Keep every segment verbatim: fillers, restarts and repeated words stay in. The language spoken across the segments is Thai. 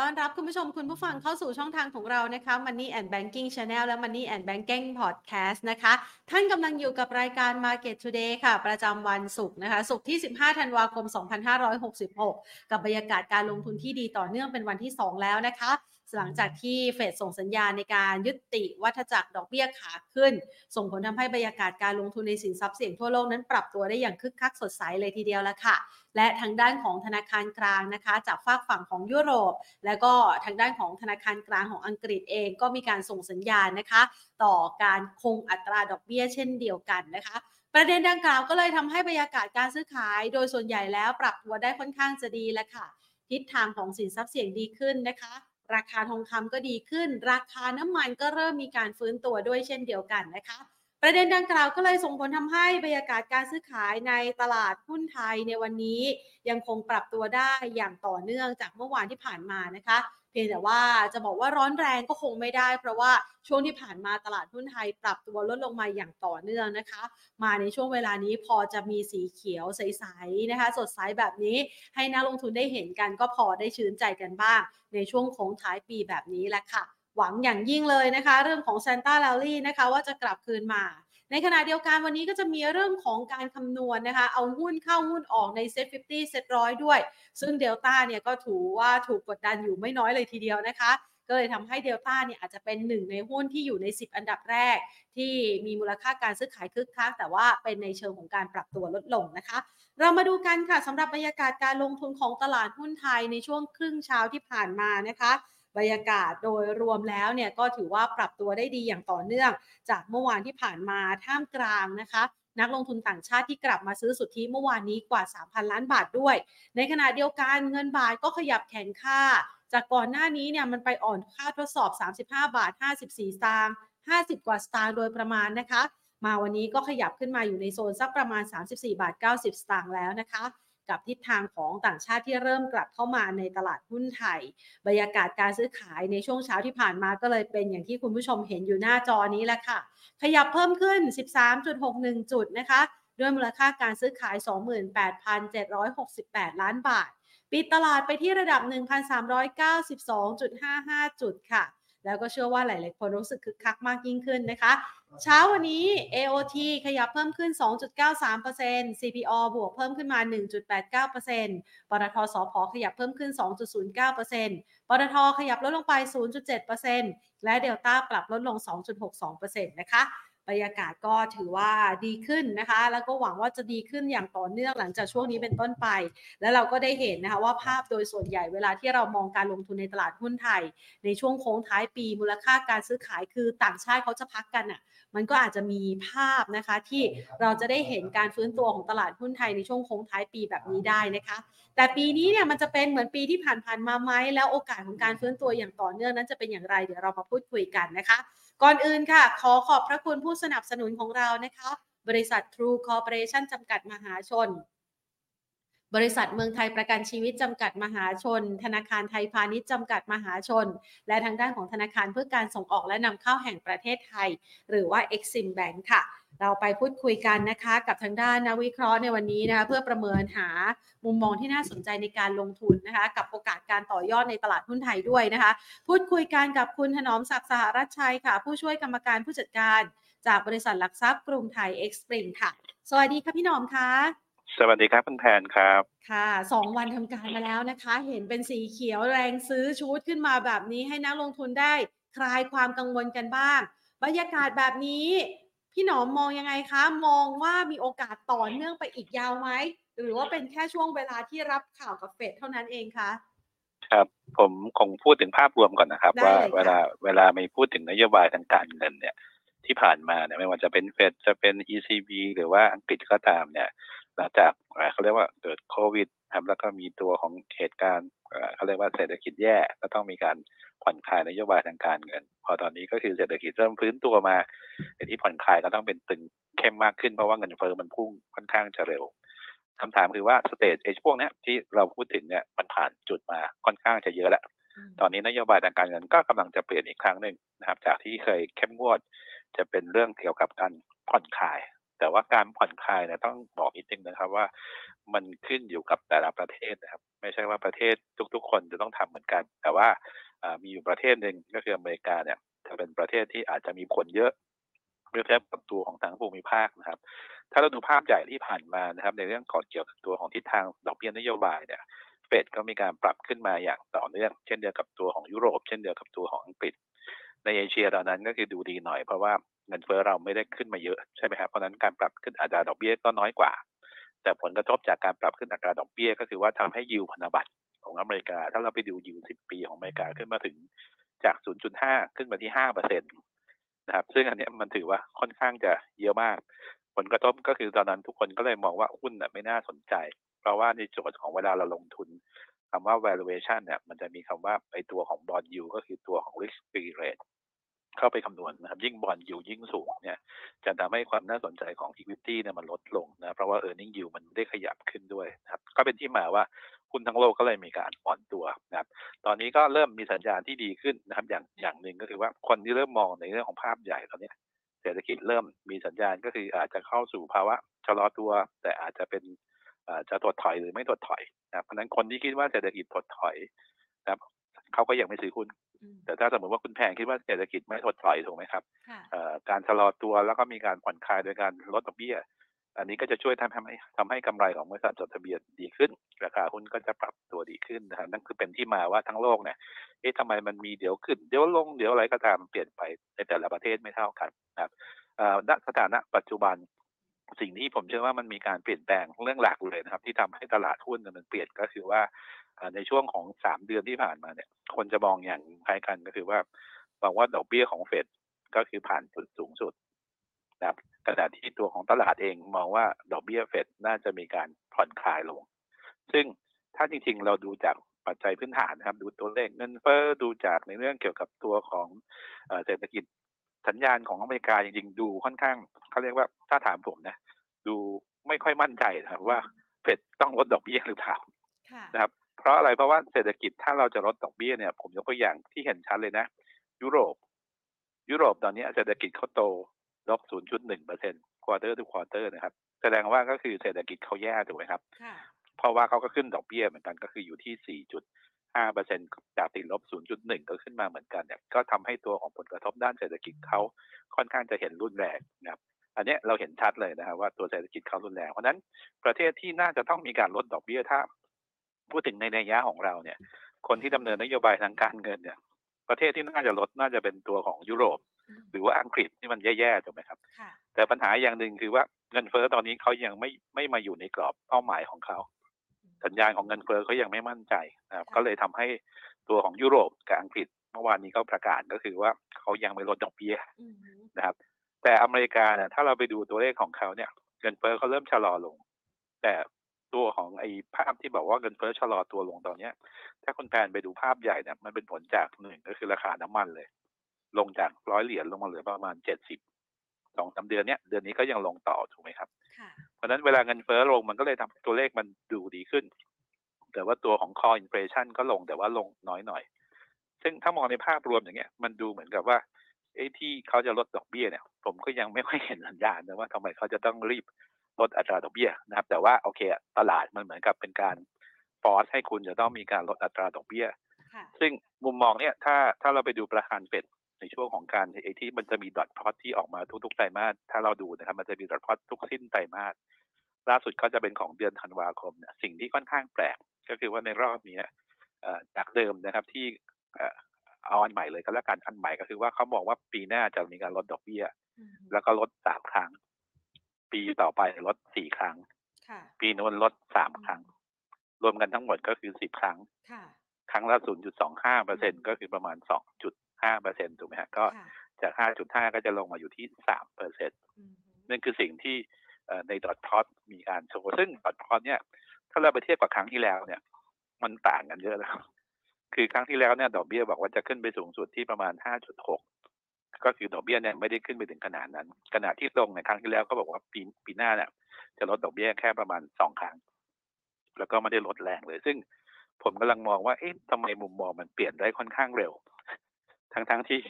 ต้อนรับคุณผู้ชมคุณผู้ฟังเข้าสู่ช่องทางของเรานะคะ Money and Banking Channel และ Money and Banking Podcast นะคะท่านกำลังอยู่กับรายการ Market Today ค่ะประจำวันศุกร์นะคะศุกร์ที่สิบห้าธันวาคมสองพันห้าร้อยหกสิบหกกับบรรยากาศการลงทุนที่ดีต่อเนื่องเป็นวันที่สองแล้วนะคะหลังจากที่เฟดส่งสัญญาณในการยุติวัฏจักรดอกเบี้ยขาขึ้นส่งผลทำให้บรรยากาศการลงทุนในสินทรัพย์เสี่ยงทั่วโลกนั้นปรับตัวได้อย่างคึกคักสดใสเลยทีเดียวละค่ะและทางด้านของธนาคารกลางนะคะจากฝากฝั่งของยุโรปและก็ทางด้านของธนาคารกลางของอังกฤษเองก็มีการส่งสัญญาณนะคะต่อการคงอัตราดอกเบี้ยเช่นเดียวกันนะคะประเด็นดังกล่าวก็เลยทำให้บรรยากาศการซื้อขายโดยส่วนใหญ่แล้วปรับตัวได้ค่อนข้างจะดีละค่ะทิศทางของสินทรัพย์เสี่ยงดีขึ้นนะคะราคาทองคำก็ดีขึ้นราคาน้ำมันก็เริ่มมีการฟื้นตัวด้วยเช่นเดียวกันนะคะประเด็นดังกล่าวก็เลยส่งผลทำให้บรรยากาศการซื้อขายในตลาดหุ้นไทยในวันนี้ยังคงปรับตัวได้อย่างต่อเนื่องจากเมื่อวานที่ผ่านมานะคะเพียงแต่ว่าจะบอกว่าร้อนแรงก็คงไม่ได้เพราะว่าช่วงที่ผ่านมาตลาดหุ้นไทยปรับตัวลดลงมาอย่างต่อเนื่องนะคะมาในช่วงเวลานี้พอจะมีสีเขียวใสๆนะคะสดใสแบบนี้ให้นักลงทุนได้เห็นกันก็พอได้ชื่นใจกันบ้างในช่วงโค้งท้ายปีแบบนี้แหละค่ะหวังอย่างยิ่งเลยนะคะเรื่องของ Santa Rally นะคะว่าจะกลับคืนมาในขณะเดียวกันวันนี้ก็จะมีเรื่องของการคำนวณ น, นะคะเอาหุ้นเข้าหุ้นออกใน เซ็ตห้าสิบ เซ็ตหนึ่งร้อย ด้วยซึ่ง Delta เนี่ยก็ถือว่าถูกกดดันอยู่ไม่น้อยเลยทีเดียวนะคะก็เลยทำให้ Delta เนี่ยอาจจะเป็นหนึ่งในหุ้นที่อยู่ในสิบอันดับแรกที่มีมูลค่าการซื้อขายคึกคักแต่ว่าเป็นในเชิงของการปรับตัวลดลงนะคะเรามาดูกันค่ะสำหรับบรรยากาศการลงทุนของตลาดหุ้นไทยในช่วงครึ่งเช้าที่ผ่านมานะคะบรรยากาศโดยรวมแล้วเนี่ยก็ถือว่าปรับตัวได้ดีอย่างต่อเนื่องจากเมื่อวานที่ผ่านมาท่ามกลางนะคะนักลงทุนต่างชาติที่กลับมาซื้อสุทธิเมื่อวานนี้กว่า สามพันล้านบาทด้วยในขณะเดียวกันเงินบาทก็ขยับแข็งค่าจากก่อนหน้านี้เนี่ยมันไปอ่อนค่าทดสอบสามสิบห้าบาทห้าสิบสี่สตางค์ห้าสิบกว่าสตางค์โดยประมาณนะคะมาวันนี้ก็ขยับขึ้นมาอยู่ในโซนสักประมาณสามสิบสี่บาทเก้าสิบสตางค์แล้วนะคะกับทิศทางของต่างชาติที่เริ่มกลับเข้ามาในตลาดหุ้นไทยบรรยากาศการซื้อขายในช่วงเช้าที่ผ่านมาก็เลยเป็นอย่างที่คุณผู้ชมเห็นอยู่หน้าจอนี้แหละค่ะขยับเพิ่มขึ้น สิบสามจุดหกหนึ่งจุดนะคะด้วยมูลค่าการซื้อขาย สองหมื่นแปดพันเจ็ดร้อยหกสิบแปดล้านบาทปิดตลาดไปที่ระดับ หนึ่งพันสามร้อยเก้าสิบสองจุดห้าห้าจุดค่ะแล้วก็เชื่อว่าหลายๆคนรู้สึกคึกคักมากยิ่งขึ้นนะคะเช้าวันนี้ เอ โอ ที ขยับเพิ่มขึ้น สองจุดเก้าสามเปอร์เซ็นต์ ซี พี อาร์ บวกเพิ่มขึ้นมา หนึ่งจุดแปดเก้าเปอร์เซ็นต์ ปตท.สผ.ขยับเพิ่มขึ้น สองจุดศูนย์เก้าเปอร์เซ็นต์ ปตท.ขยับลดลงไป ศูนย์จุดเจ็ดเปอร์เซ็นต์ และ Delta ปรับลดลง สองจุดหกสองเปอร์เซ็นต์ นะคะบรรยากาศก็ถือว่าดีขึ้นนะคะแล้วก็หวังว่าจะดีขึ้นอย่างต่อเนื่องหลังจากช่วงนี้เป็นต้นไปแล้วเราก็ได้เห็นนะคะว่าภาพโดยส่วนใหญ่เวลาที่เรามองการลงทุนในตลาดหุ้นไทยในช่วงโค้งท้ายปีมูลค่าการซื้อขายคือต่างชาติเขาจะพักกันอ่ะมันก็อาจจะมีภาพนะคะที่เราจะได้เห็นการฟื้นตัวของตลาดหุ้นไทยในช่วงโค้งท้ายปีแบบนี้ได้นะคะแต่ปีนี้เนี่ยมันจะเป็นเหมือนปีที่ผ่านๆมาไหมแล้วโอกาสของการฟื้นตัวอย่างต่อเนื่องนั้นจะเป็นอย่างไรเดี๋ยวเรามาพูดคุยกันนะคะก่อนอื่นค่ะขอขอบพระคุณผู้สนับสนุนของเรานะคะบริษัททรูคอร์ปอเรชั่นจำกัดมหาชนบริษัทเมืองไทยประกันชีวิตจำกัดมหาชนธนาคารไทยพาณิชย์จำกัดมหาชนและทางด้านของธนาคารเพื่อการส่งออกและนำเข้าแห่งประเทศไทยหรือว่า Exim Bank ค่ะเราไปพูดคุยกันนะคะกับทางด้านนักวิเคราะห์ในวันนี้นะคะเพื่อประเมินหามุมมองที่น่าสนใจในการลงทุนนะคะกับโอกาสการต่อยอดในตลาดหุ้นไทยด้วยนะคะพูดคุยกันกับคุณถนอมศักดิ์สหรัชชัยค่ะผู้ช่วยกรรมการผู้จัดการจากบริษัทหลักทรัพย์กรุงไทย Exim ค่ะสวัสดีค่ะพี่หนอมค่ะสวัสดีครับคุณแพนครับค่ะสองวันทำการมาแล้วนะคะเห็นเป็นสีเขียวแรงซื้อชูดขึ้นมาแบบนี้ให้นักลงทุนได้คลายความกังวลกันบ้างบรรยากาศแบบนี้พี่หนอมมองยังไงคะมองว่ามีโอกาสต่อเนื่องไปอีกยาวไหมหรือว่าเป็นแค่ช่วงเวลาที่รับข่าวกับเฟดเท่านั้นเองคะครับผมคงพูดถึงภาพรวมก่อนนะครับว่าเวลาเวลาไม่พูดถึงนโยบายทางการเงินเนี่ยที่ผ่านมาเนี่ยไม่ว่าจะเป็นเฟดจะเป็น อี ซี บี หรือว่าอังกฤษก็ตามเนี่ยหลังจากเขาเรียกว่าเกิดโควิดครับแล้วก็มีตัวของเหตุการณ์เขาเรียกว่าเศรษฐกิจแย่ก็ต้องมีการผ่อนคลายนโยบายทางการเงินพอตอนนี้ก็คือเศรษฐกิจเริ่มฟื้นตัวมาแต่ที่ผ่อนคลายก็ต้องเป็นตึงเข้มมากขึ้นเพราะว่าเงินเฟ้อมันพุ่งค่อนข้างจะเร็วคำถามคือว่าสเตจไอ้พวกนี้ที่เราพูดถึงเนี่ยมันผ่านจุดมาค่อนข้างจะเยอะแล้วตอนนี้นโยบายทางการเงินก็กำลังจะเปลี่ยนอีกครั้งนึงนะครับจากที่เคยเข้มงวดจะเป็นเรื่องเกี่ยวกับการผ่อนคลาย แต่ว่าการผ่อนคลายเนี่ยต้องบอกนิดนึงนะครับว่ามันขึ้นอยู่กับแต่ละประเทศนะครับไม่ใช่ว่าประเทศทุกๆคนจะต้องทำเหมือนกันแต่ว่ามีอยู่ประเทศนึงก็คืออเมริกาเนี่ยจะเป็นประเทศที่อาจจะมีผลเยอะเรื่องของตัวของทางภูมิภาคนะครับถ้าเราดูภาพใหญ่ที่ผ่านมานะครับในเรื่องของเกี่ยวกับตัวของทิศทางดอกเบี้ยนโยบายเนี่ยเฟดก็มีการปรับขึ้นมาอย่างต่อเนื่องเช่นเดียวกับตัวของยุโรปเช่นเดียวกับตัวของอังกฤษในเอเชียตอนนั้นก็คือดูดีหน่อยเพราะว่าเงินเฟ้อเราไม่ได้ขึ้นมาเยอะใช่ไหมครับเพราะนั้นการปรับขึ้นอัตราดอกเบี้ยก็น้อยกว่าแต่ผลกระทบจากการปรับขึ้นอัตราดอกเบี้ยก็คือว่าทำให้ยิวพันธบัตรของอเมริกาถ้าเราไปดูยิวสิบปีของอเมริกาขึ้นมาถึงจาก ศูนย์จุดห้า ขึ้นมาที่ ห้าเปอร์เซ็นต์ นะครับซึ่งอันนี้มันถือว่าค่อนข้างจะเยอะมากผลกระทบก็คือตอนนั้นทุกคนก็เลยมองว่าหุ้นไม่น่าสนใจเพราะว่าในโจทย์ของเวลาเราลงทุนคำว่า valuation เนี่ยมันจะมีคำว่าไอตัวของ bond yield ก็คือตัวของ risk free rate เข้าไปคำนวณ น, นะครับยิ่ง bond yield ยิ่งสูงเนี่ยจะทำให้ความน่าสนใจของ equity เนี่ยมันลดลงนะเพราะว่า earning yield มันได้ขยับขึ้นด้วยนะครับก็เป็นที่มาว่าหุ้นทั้งโลกก็เลยมีการอ่อนตัวนะครับตอนนี้ก็เริ่มมีสัญญาณที่ดีขึ้นนะครับอย่างอย่างนึงก็คือว่าคนที่เริ่มมองในเรื่องของภาพใหญ่ตอนนี้เศรษฐกิจเริ่มมีสัญญาณก็คืออาจจะเข้าสู่ภาวะชะลอตัวแต่อาจจะเป็นจะถดถอยหรือไม่ถดถอยนะเพราะฉะนั้นคนที่คิดว่าเศรษฐกิจถดถอยนะครับเขาก็ยังไม่ซื้อหุ้นแต่ถ้าสมมติว่าคุณแพงคิดว่าเศรษฐกิจไม่ถดถอยถูกไหมครับการชะลอตัวแล้วก็มีการผ่อนคลายโดยการลดดอกเบี้ยอันนี้ก็จะช่วยทำให้ทำให้กำไรของบริษัทจดทะเบียนดีขึ้นราคาหุ้นก็จะปรับตัวดีขึ้นนะครับนั่นคือเป็นที่มาว่าทั้งโลกเนี่ยเอ๊ะทำไมมันมีเดี๋ยวขึ้นเดี๋ยวลงเดี๋ยวอะไรก็ตามเปลี่ยนไปในแต่ละประเทศไม่เท่ากันนะครับณสถานะปัจจุบันสิ่งที่ผมเชื่อว่ามันมีการเปลี่ยนแปลงเรื่องหลักเลยนะครับที่ทำให้ตลาดหุ้นมันเปลี่ยนก็คือว่าในช่วงของสามเดือนที่ผ่านมาเนี่ยคนจะมองอย่างคล้ายกันก็คือว่าบอกว่าดอกเบี้ยของเฟดก็คือผ่านจุดสูงสุดนะครับขณะที่ตัวของตลาดเองมองว่าดอกเบี้ยเฟดน่าจะมีการผ่อนคลายลงซึ่งถ้าจริงๆเราดูจากปัจจัยพื้นฐานนะครับดูตัวเลขเงินเฟ้อดูจากในเรื่องเกี่ยวกับตัวของเศรษฐกิจสัญญาณของอเมริกาจริงๆดูค่อนข้างเขาเรียกว่าถ้าถามผมนะดูไม่ค่อยมั่นใจนะครับว่าเฟดต้องลดดอกเบี้ยหรือเปล่านะครับเพราะอะไรเพราะว่าเศรษฐกิจถ้าเราจะลดดอกเบี้ยเนี่ยผมยกตัวอย่างที่เห็นชัดเลยนะยุโรปยุโรปตอนนี้เศรษฐกิจเขาโตลบ ศูนย์จุดหนึ่งเปอร์เซ็นต์ quarter to quarter นะครับแสดงว่าก็คือเศรษฐกิจเขาแย่ถูกไหมครับเพราะว่าเขาก็ขึ้นดอกเบี้ยเหมือนกันก็คืออยู่ที่ สี่จุดห้าเปอร์เซ็นต์ จากติดลบ ศูนย์จุดหนึ่ง ก็ขึ้นมาเหมือนกันเนี่ยก็ทำให้ตัวของผลกระทบด้านเศรษฐกิจเขาค่อนข้างจะเห็นรุนแรงนะครับอันนี้เราเห็นชัดเลยนะครับว่าตัวเศรษฐกิจเขารุนแรงเพราะนั้นประเทศที่น่าจะต้องมีการลดดอกเบี้ยถ้าพูดถึงในนัยยะของเราเนี่ยคนที่ดำเนินนโยบายทางการเงินเนี่ยประเทศที่น่าจะลดน่าจะเป็นตัวของยุโรปหรือว่าอังกฤษที่มันแย่ๆถูกไหมครับแต่ปัญหาอย่างหนึ่งคือว่าเงินเฟ้อตอนนี้เขายังไม่ไม่มาอยู่ในกรอบเป้าหมายของเขาสัญญาณของเงินเฟ้อเขายังไม่มั่นใจนะครับก็เลยทำให้ตัวของยุโรปกับอังกฤษเมื่อวานนี้ก็ประกาศก็คือว่าเขายังไม่ลดดอกเบี้ยนะครับแต่อเมริกาเนี่ยถ้าเราไปดูตัวเลขของเขาเนี่ยเงินเฟ้อเขาเริ่มชะลอลงแต่ตัวของไอ้ภาพที่บอกว่าเงินเฟ้อชะลอตัวลงตอนนี้ถ้าคุณแพนไปดูภาพใหญ่เนี่ยมันเป็นผลจากหนึ่งก็คือราคาน้ำมันเลยลงจากร้อยเหรียญลงมาเหลือประมาณเจ็ดสิบสองสามเดือนเนี้ยเดือนนี้ก็ยังลงต่อถูกไหมครับเพราะนั้นเวลาเงินเฟ้อลงมันก็เลยทำให้ตัวเลขมันดูดีขึ้นแต่ว่าตัวของ core inflation ก็ลงแต่ว่าลงน้อยหน่อยซึ่งถ้ามองในภาพรวมอย่างเงี้ยมันดูเหมือนกับว่าไอ้ที่เขาจะลดดอกเบี้ยเนี่ยผมก็ยังไม่ค่อยเห็นสัญญาณนะว่าทำไมเขาจะต้องรีบลดอัตราดอกเบี้ยนะครับแต่ว่าโอเคตลาดมันเหมือนกับเป็นการฟอร์สให้คุณจะต้องมีการลดอัตราดอกเบี้ยซึ่งมุมมองเนี้ยถ้าถ้าเราไปดูประธานเฟดในช่วงของการไอ้ที่มันจะมีดอทพลอตที่ออกมาทุกๆไตรมาสถ้าเราดูนะครับมันจะมีดอทพลอตทุกสิ้นไตรมาสล่าสุดก็จะเป็นของเดือนธันวาคมเนี่ยสิ่งที่ค่อนข้างแปลกก็คือว่าในรอบนี้จากเดิมนะครับที่เอาอันใหม่เลยก็แล้วกันอันใหม่ก็คือว่าเขาบอกว่าปีหน้าจะมีการลดดอกเบี้ยแล้วก็ลดสามครั้งปีต่อไปลดสี่ครั้งปีโน้นลดสามครั้งรวมกันทั้งหมดก็คือสิบครั้งครั้งละ ศูนย์จุดสองห้าเปอร์เซ็นต์ ก็คือประมาณ สองจุดห้าเปอร์เซ็นต์ ถูกไหมฮะก็จาก ห้าจุดห้า ก็จะลงมาอยู่ที่ สามเปอร์เซ็นต์ นั่นคือสิ่งที่ในดอทพลอตมีการโชว์ซึ่งดอทพลอตเนี่ยถ้าเราไปเทียบกับครั้งที่แล้วเนี่ยมันต่างกันเยอะนะครับคือครั้งที่แล้วเนี่ยดอกเบี้ยบอกว่าจะขึ้นไปสูงสุดที่ประมาณ ห้าจุดหก ก็คือดอกเบี้ยเนี่ยไม่ได้ขึ้นไปถึงขนาดนั้นขณะที่ลงในครั้งที่แล้วก็บอกว่าปีปีหน้าเนี่ยจะลดดอกเบี้ยแค่ประมาณสองครั้งแล้วก็ไม่ได้ลดแรงเลยซึ่งผมกำลังมองว่าเอ๊ะทำไมมุมมองมันเปลี่ยนได้ค่อนข้างเร็วทั้งๆ ที่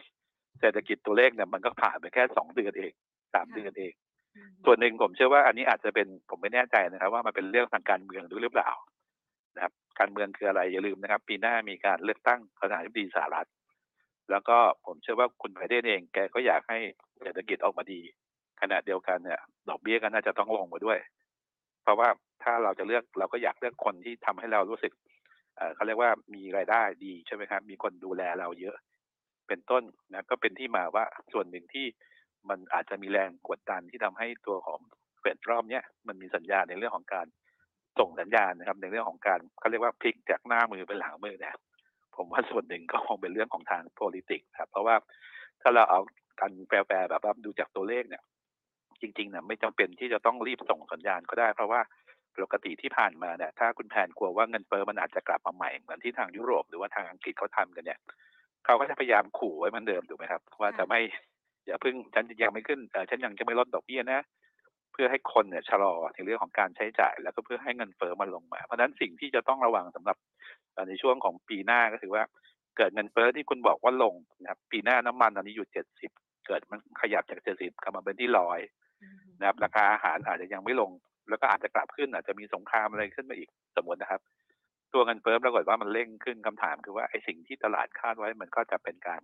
เศรษฐกิจตัวเลขเนี่ยมันก็ผ่านไปแค่สองเดือนเองสามเดือนเอง ส่วนหนึ่งผมเชื่อว่าอันนี้อาจจะเป็นผมไม่แน่ใจนะครับว่ามันเป็นเรื่องทางการเมืองด้วยหรือเปล่านะครับการเมืองคืออะไรอย่าลืมนะครับปีหน้ามีการเลือกตั้งประธานาธิบดีสหรัฐแล้วก็ผมเชื่อว่าคุณไบเดนเองแกก็อยากให้เศรษฐกิจออกมาดีขณะเดียวกันเนี่ยดอกเบี้ยก็น่าจะต้องลงมาด้วยเพราะว่าถ้าเราจะเลือกเราก็อยากเลือกคนที่ทำให้เรารู้สึกเอ่อเขาเรียกว่ามีรายได้ดีใช่ไหมครับมีคนดูแลเราเยอะเป็นต้นนะก็เป็นที่มาว่าส่วนหนึ่งที่มันอาจจะมีแรงกดดันที่ทำให้ตัวของเฟดรอบเนี้ยมันมีสัญญาณในเรื่องของการส่งสัญญาณนะครับในเรื่องของการเขาเรียกว่าพลิกจากหน้ามือเป็นหลังมือนะผมว่าส่วนหนึ่งก็คงเป็นเรื่องของทาง politics ครับเพราะว่าถ้าเราเอาการแปลแบบว่าดูจากตัวเลขเนี่ยจริงๆเนี่ยไม่จำเป็นที่จะต้องรีบส่งสัญญาณก็ได้เพราะว่าปกติที่ผ่านมาเนี่ยถ้าคุณแพนกลัวว่าเงินเฟ้อมันอาจจะกลับมาใหม่เหมือนที่ทางยุโรปหรือว่าทางอังกฤษเขาทำกันเนี่ยเขาก็จะพยายามขู่ไว้เหมือนเดิมถูกไหมครับว่าจะไม่อย่าเพิ่งฉันยังไม่ขึ้นเอ่อฉันยังจะไม่ลดดอกเบี้ยนะเพื่อให้คนเนี่ยชะลอในเรื่องของการใช้จ่ายแล้วก็เพื่อให้เงินเฟ้อมันลงมาเพราะฉะนั้นสิ่งที่จะต้องระวังสำหรับในช่วงของปีหน้าก็คือว่าเกิดเงินเฟ้อที่คุณบอกว่าลงนะครับปีหน้าน้ำมันตอนนี้อยู่เจ็ดสิบเกิดมันขยับจากเจ็ดสิบกลับมาเป็นที่หนึ่งร้อยนะครับราคาอาหารอาจจะยังไม่ลงแล้วก็อาจจะกลับขึ้นอาจจะมีสงครามอะไรขึ้นมาอีกสมมตินะครับตัวเงินเฟ้อปรากฏว่ามันเร่งขึ้นคำถามคือว่าไอ้สิ่งที่ตลาดคาดไว้มันก็จะเป็นการ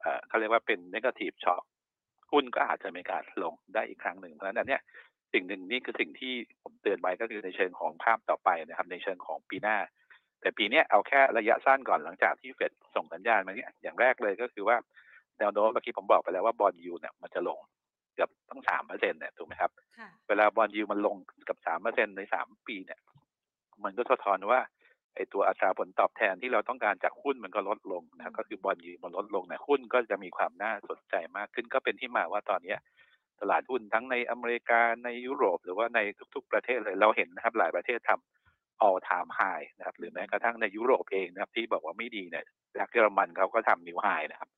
เอ่อเขาเรียกว่าเป็น negative shock หุ้นก็อาจจะมีการลงได้อีกครั้งหนึ่งเพราะฉะนั้นเนี่ยสิ่งหนึ่งนี่คือสิ่งที่ผมเตือนไว้ก็คือในเชิงของภาพต่อไปนะครับในเชิงของปีหน้าแต่ปีนี้เอาแค่ระยะสั้นก่อนหลังจากที่เฟดส่งสัญญาณมาเนี่ยอย่างแรกเลยก็คือว่าแนวโน้มเมื่อกี้ผมบอกไปแล้วว่าบอนด์ยูเนี่ยมันจะลงเกือบตั้ง สามเปอร์เซ็นต์ เนี่ยถูกไหมครับเวลาบอนด์ยูมันลงกับ สามเปอร์เซ็นต์ ในสามปีเนี่ยมันก็สะท้อนว่าไอ้ตัวอัตราผลตอบแทนที่เราต้องการจากหุ้นมันก็ลดลงนะก็คือบอนด์ยูมันลดลงเนี่ยหุ้นก็จะมีความน่าสนใจมากขึ้นก็เป็นที่มาว่าตอนนี้ตลาดหุ้นทั้งในอเมริกาในยุโรปหรือว่าในทุกๆประเทศเลยเราเห็นนะครับหลายประเทศทำall time high นะครับหรือแม้กระทั่งในยุโรปเองนะครับที่บอกว่าไม่ดีเนี่ยจากเยอรมันเขาก็ทำ new high นะครับ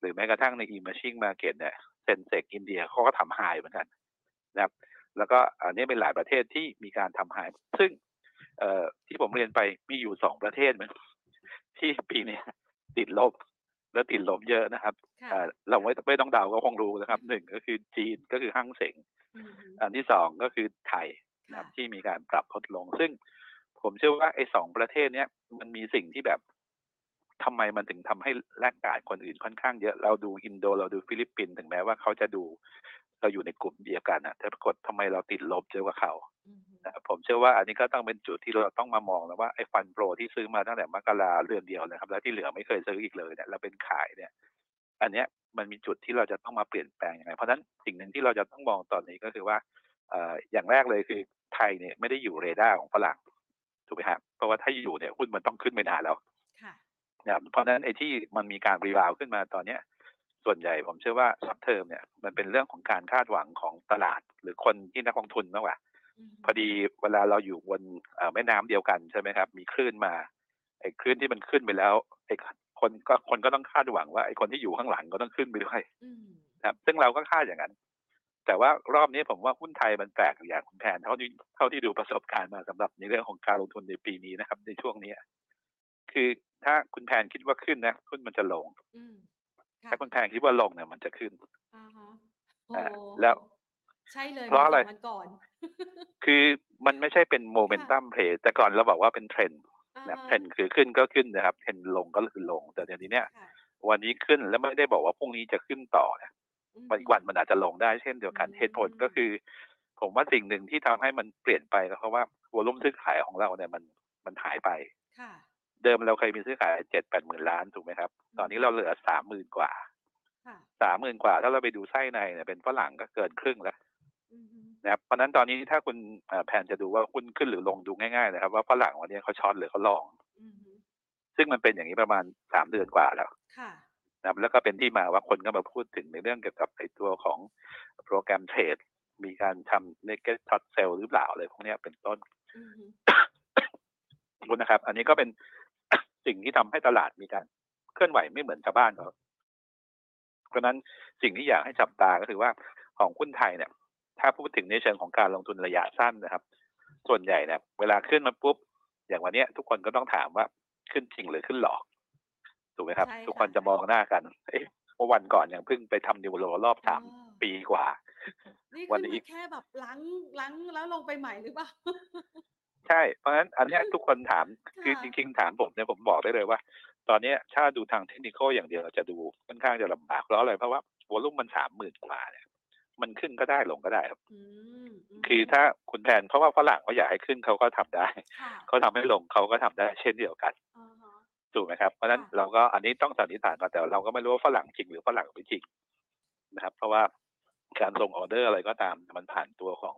หรือแม้กระทั่งใน emerging market เนี่ย Sensex อินเดียเขาก็ทำ high เหมือนกันนะครับแล้วก็อันนี้เป็นหลายประเทศที่มีการทำ high ซึ่งเอ่อที่ผมเรียนไปมีอยู่สองประเทศมั้งที่ปีนี้ติดลบและติดลบเยอะนะครับเอ่อเราไม่ไม่ต้องเดาก็คงรู้นะครับหนึ่งก็คือจีนก็คือฮั่งเส็งอันที่สองก็คือไทยนะครับที่มีการปรับลดลงซึ่งผมเชื่อว่าไอ้สองประเทศเนี้ยมันมีสิ่งที่แบบทำไมมันถึงทำให้แลกขาดคนอื่นค่อนข้างเยอะเราดูอินโดเราดูฟิลิปปินส์ถึงแม้ว่าเขาจะดูเราอยู่ในกลุ่มเดียวกันนะแต่ปรากฏทำไมเราติดลบเยอะกว่าเขา mm-hmm. ผมเชื่อว่าอันนี้ก็ต้องเป็นจุดที่เราต้องมามองแล้วว่าไอ้ฟันโปรที่ซื้อมาตั้งแต่มกราเดือนเดียวนะครับแล้วที่เหลือไม่เคยซื้ออีกเลยเนี่ยเราเป็นขายเนี่ยอันเนี้ยมันมีจุดที่เราจะต้องมาเปลี่ยนแปลงยังไงเพราะนั้นสิ่งหนึ่งที่เราจะต้องมองตอนนี้ก็คือว่าอย่างแรกเลยคือไทยเนี่ยไม่ได้อยู่เรดาร์ของฝรั่งถูกไหมครับเพราะว่าถ้าอยู่เนี่ยหุ้นมันต้องขึ้นไม่นานแล้วนะครับเพราะฉะนั้นไอ้ที่มันมีการรีบาวขึ้นมาตอนเนี้ยส่วนใหญ่ผมเชื่อว่าซับเทอมเนี่ยมันเป็นเรื่องของการคาดหวังของตลาดหรือคนที่นักลงทุนมากกว่าพอดีเวลาเราอยู่บนแม่น้ำเดียวกันใช่ไหมครับมีคลื่นมาไอ้คลื่นที่มันขึ้นไปแล้วไอ้คนก็คนก็ต้องคาดหวังว่าไอ้คนที่อยู่ข้างหลังก็ต้องขึ้นไปด้วยนะครับซึ่งเราก็คาดอย่างนั้นแต่ว่ารอบนี้ผมว่าหุ้นไทยมันแตกอย่างคุณแทนเท่าที่เท่าที่ดูประสบการณ์มาสำหรับในเรื่องของการลงทุนในปีนี้นะครับในช่วงนี้คือถ้าคุณแทนคิดว่าขึ้นนะหุ้นมันจะลงถ้าคุณแทนคิดว่าลงเนี่ยมันจะขึ้นอ่าแล้วใช่เลยเพราะอะไรมันก่อนคือมันไม่ใช่เป็นโมเมนตัมเพลย์แต่ก่อนเราบอกว่าเป็นเทรนด์นะเทรนด์คือขึ้นก็ขึ้นนะครับเทรนด์ลงก็คือลงแต่เดี๋ยวนี้เนี่ยวันนี้ขึ้นแล้วไม่ได้บอกว่าพรุ่งนี้จะขึ้นต่อนะวันอีกวันมันอาจจะลงได้เช่นเดียวกันเหตุผลก็คือผมว่าสิ่งหนึ่งที่ทำให้มันเปลี่ยนไปก็เพราะว่าวอลุ่มซื้อขายของเราเนี่ยมันมันหายไปเดิมเราเคยมีซื้อขายเจ็ดแปดหมื่นล้านถูกไหมครับตอนนี้เราเหลือสามหมื่นกว่าสามหมื่นกว่าถ้าเราไปดูไส้ในเนี่ยเป็นฝรั่งก็เกินครึ่งแล้วนะครับเพราะนั้นตอนนี้ถ้าคุณแผนจะดูว่าหุ้นขึ้นหรือลงดูง่ายๆนะครับว่าฝรั่งวันนี้เขาช็อตหรือเขาลองซึ่งมันเป็นอย่างนี้ประมาณสามเดือนกว่าแล้วนะแล้วก็เป็นที่มาว่าคนก็มาพูดถึงในเรื่องเกี่ยวกับไอ้ตัวของโปรแกรมเทรดมีการทำเนกเก็ตช็อตเซลหรือเปล่าอะไรพวกนี้เป็นต้น mm-hmm. นะครับอันนี้ก็เป็น สิ่งที่ทำให้ตลาดมีการเคลื่อนไหวไม่เหมือนชาวบ้านเขาเพราะนั้นสิ่งที่อยากให้จับตาก็คือว่าของหุ้นไทยเนี่ยถ้าพูดถึงในเชิงของการลงทุนระยะสั้นนะครับส่วนใหญ่เนี่ยเวลาขึ้นมาปุ๊บอย่างวันนี้ทุกคนก็ต้องถามว่าขึ้นจริงหรือขึ้นหลอกถูกไหมครับทุกคนจะมองหน้ากันเอ๊ะวันก่อนยังเพิ่งไปทำนิวโรรอบสามปีกว่า นี่คือแค่แบบล้างล้างแล้วลงไปใหม่หรือเปล่าใช่เพราะฉะนั้นอันนี้ทุกคนถามคือจริงๆถามผมเนี่ยผมบอกได้เลยว่าตอนนี้ถ้าดูทางเทคนิคอย่างเดียวเราจะดูค่อนข้างจะลำบากเพราะอะไรเพราะว่าวอลุ่มมัน สามหมื่น กว่าเนี่ยมันขึ้นก็ได้ลงก็ได้ครับคือถ้าคุณแพนเพราะว่าฝรั่งเขาอยากให้ขึ้นเขาก็ทำได้เขาทำให้ลงเขาก็ทำได้เช่นเดียวกันถูกไหมครับเพราะฉะนั้นเราก็อันนี้ต้องสันนิษฐานก่อนแต่เราก็ไม่รู้ว่าฝรั่งจริงหรือฝรั่งไม่จริงนะครับเพราะว่าการส่งออเดอร์อะไรก็ตามมันผ่านตัวของ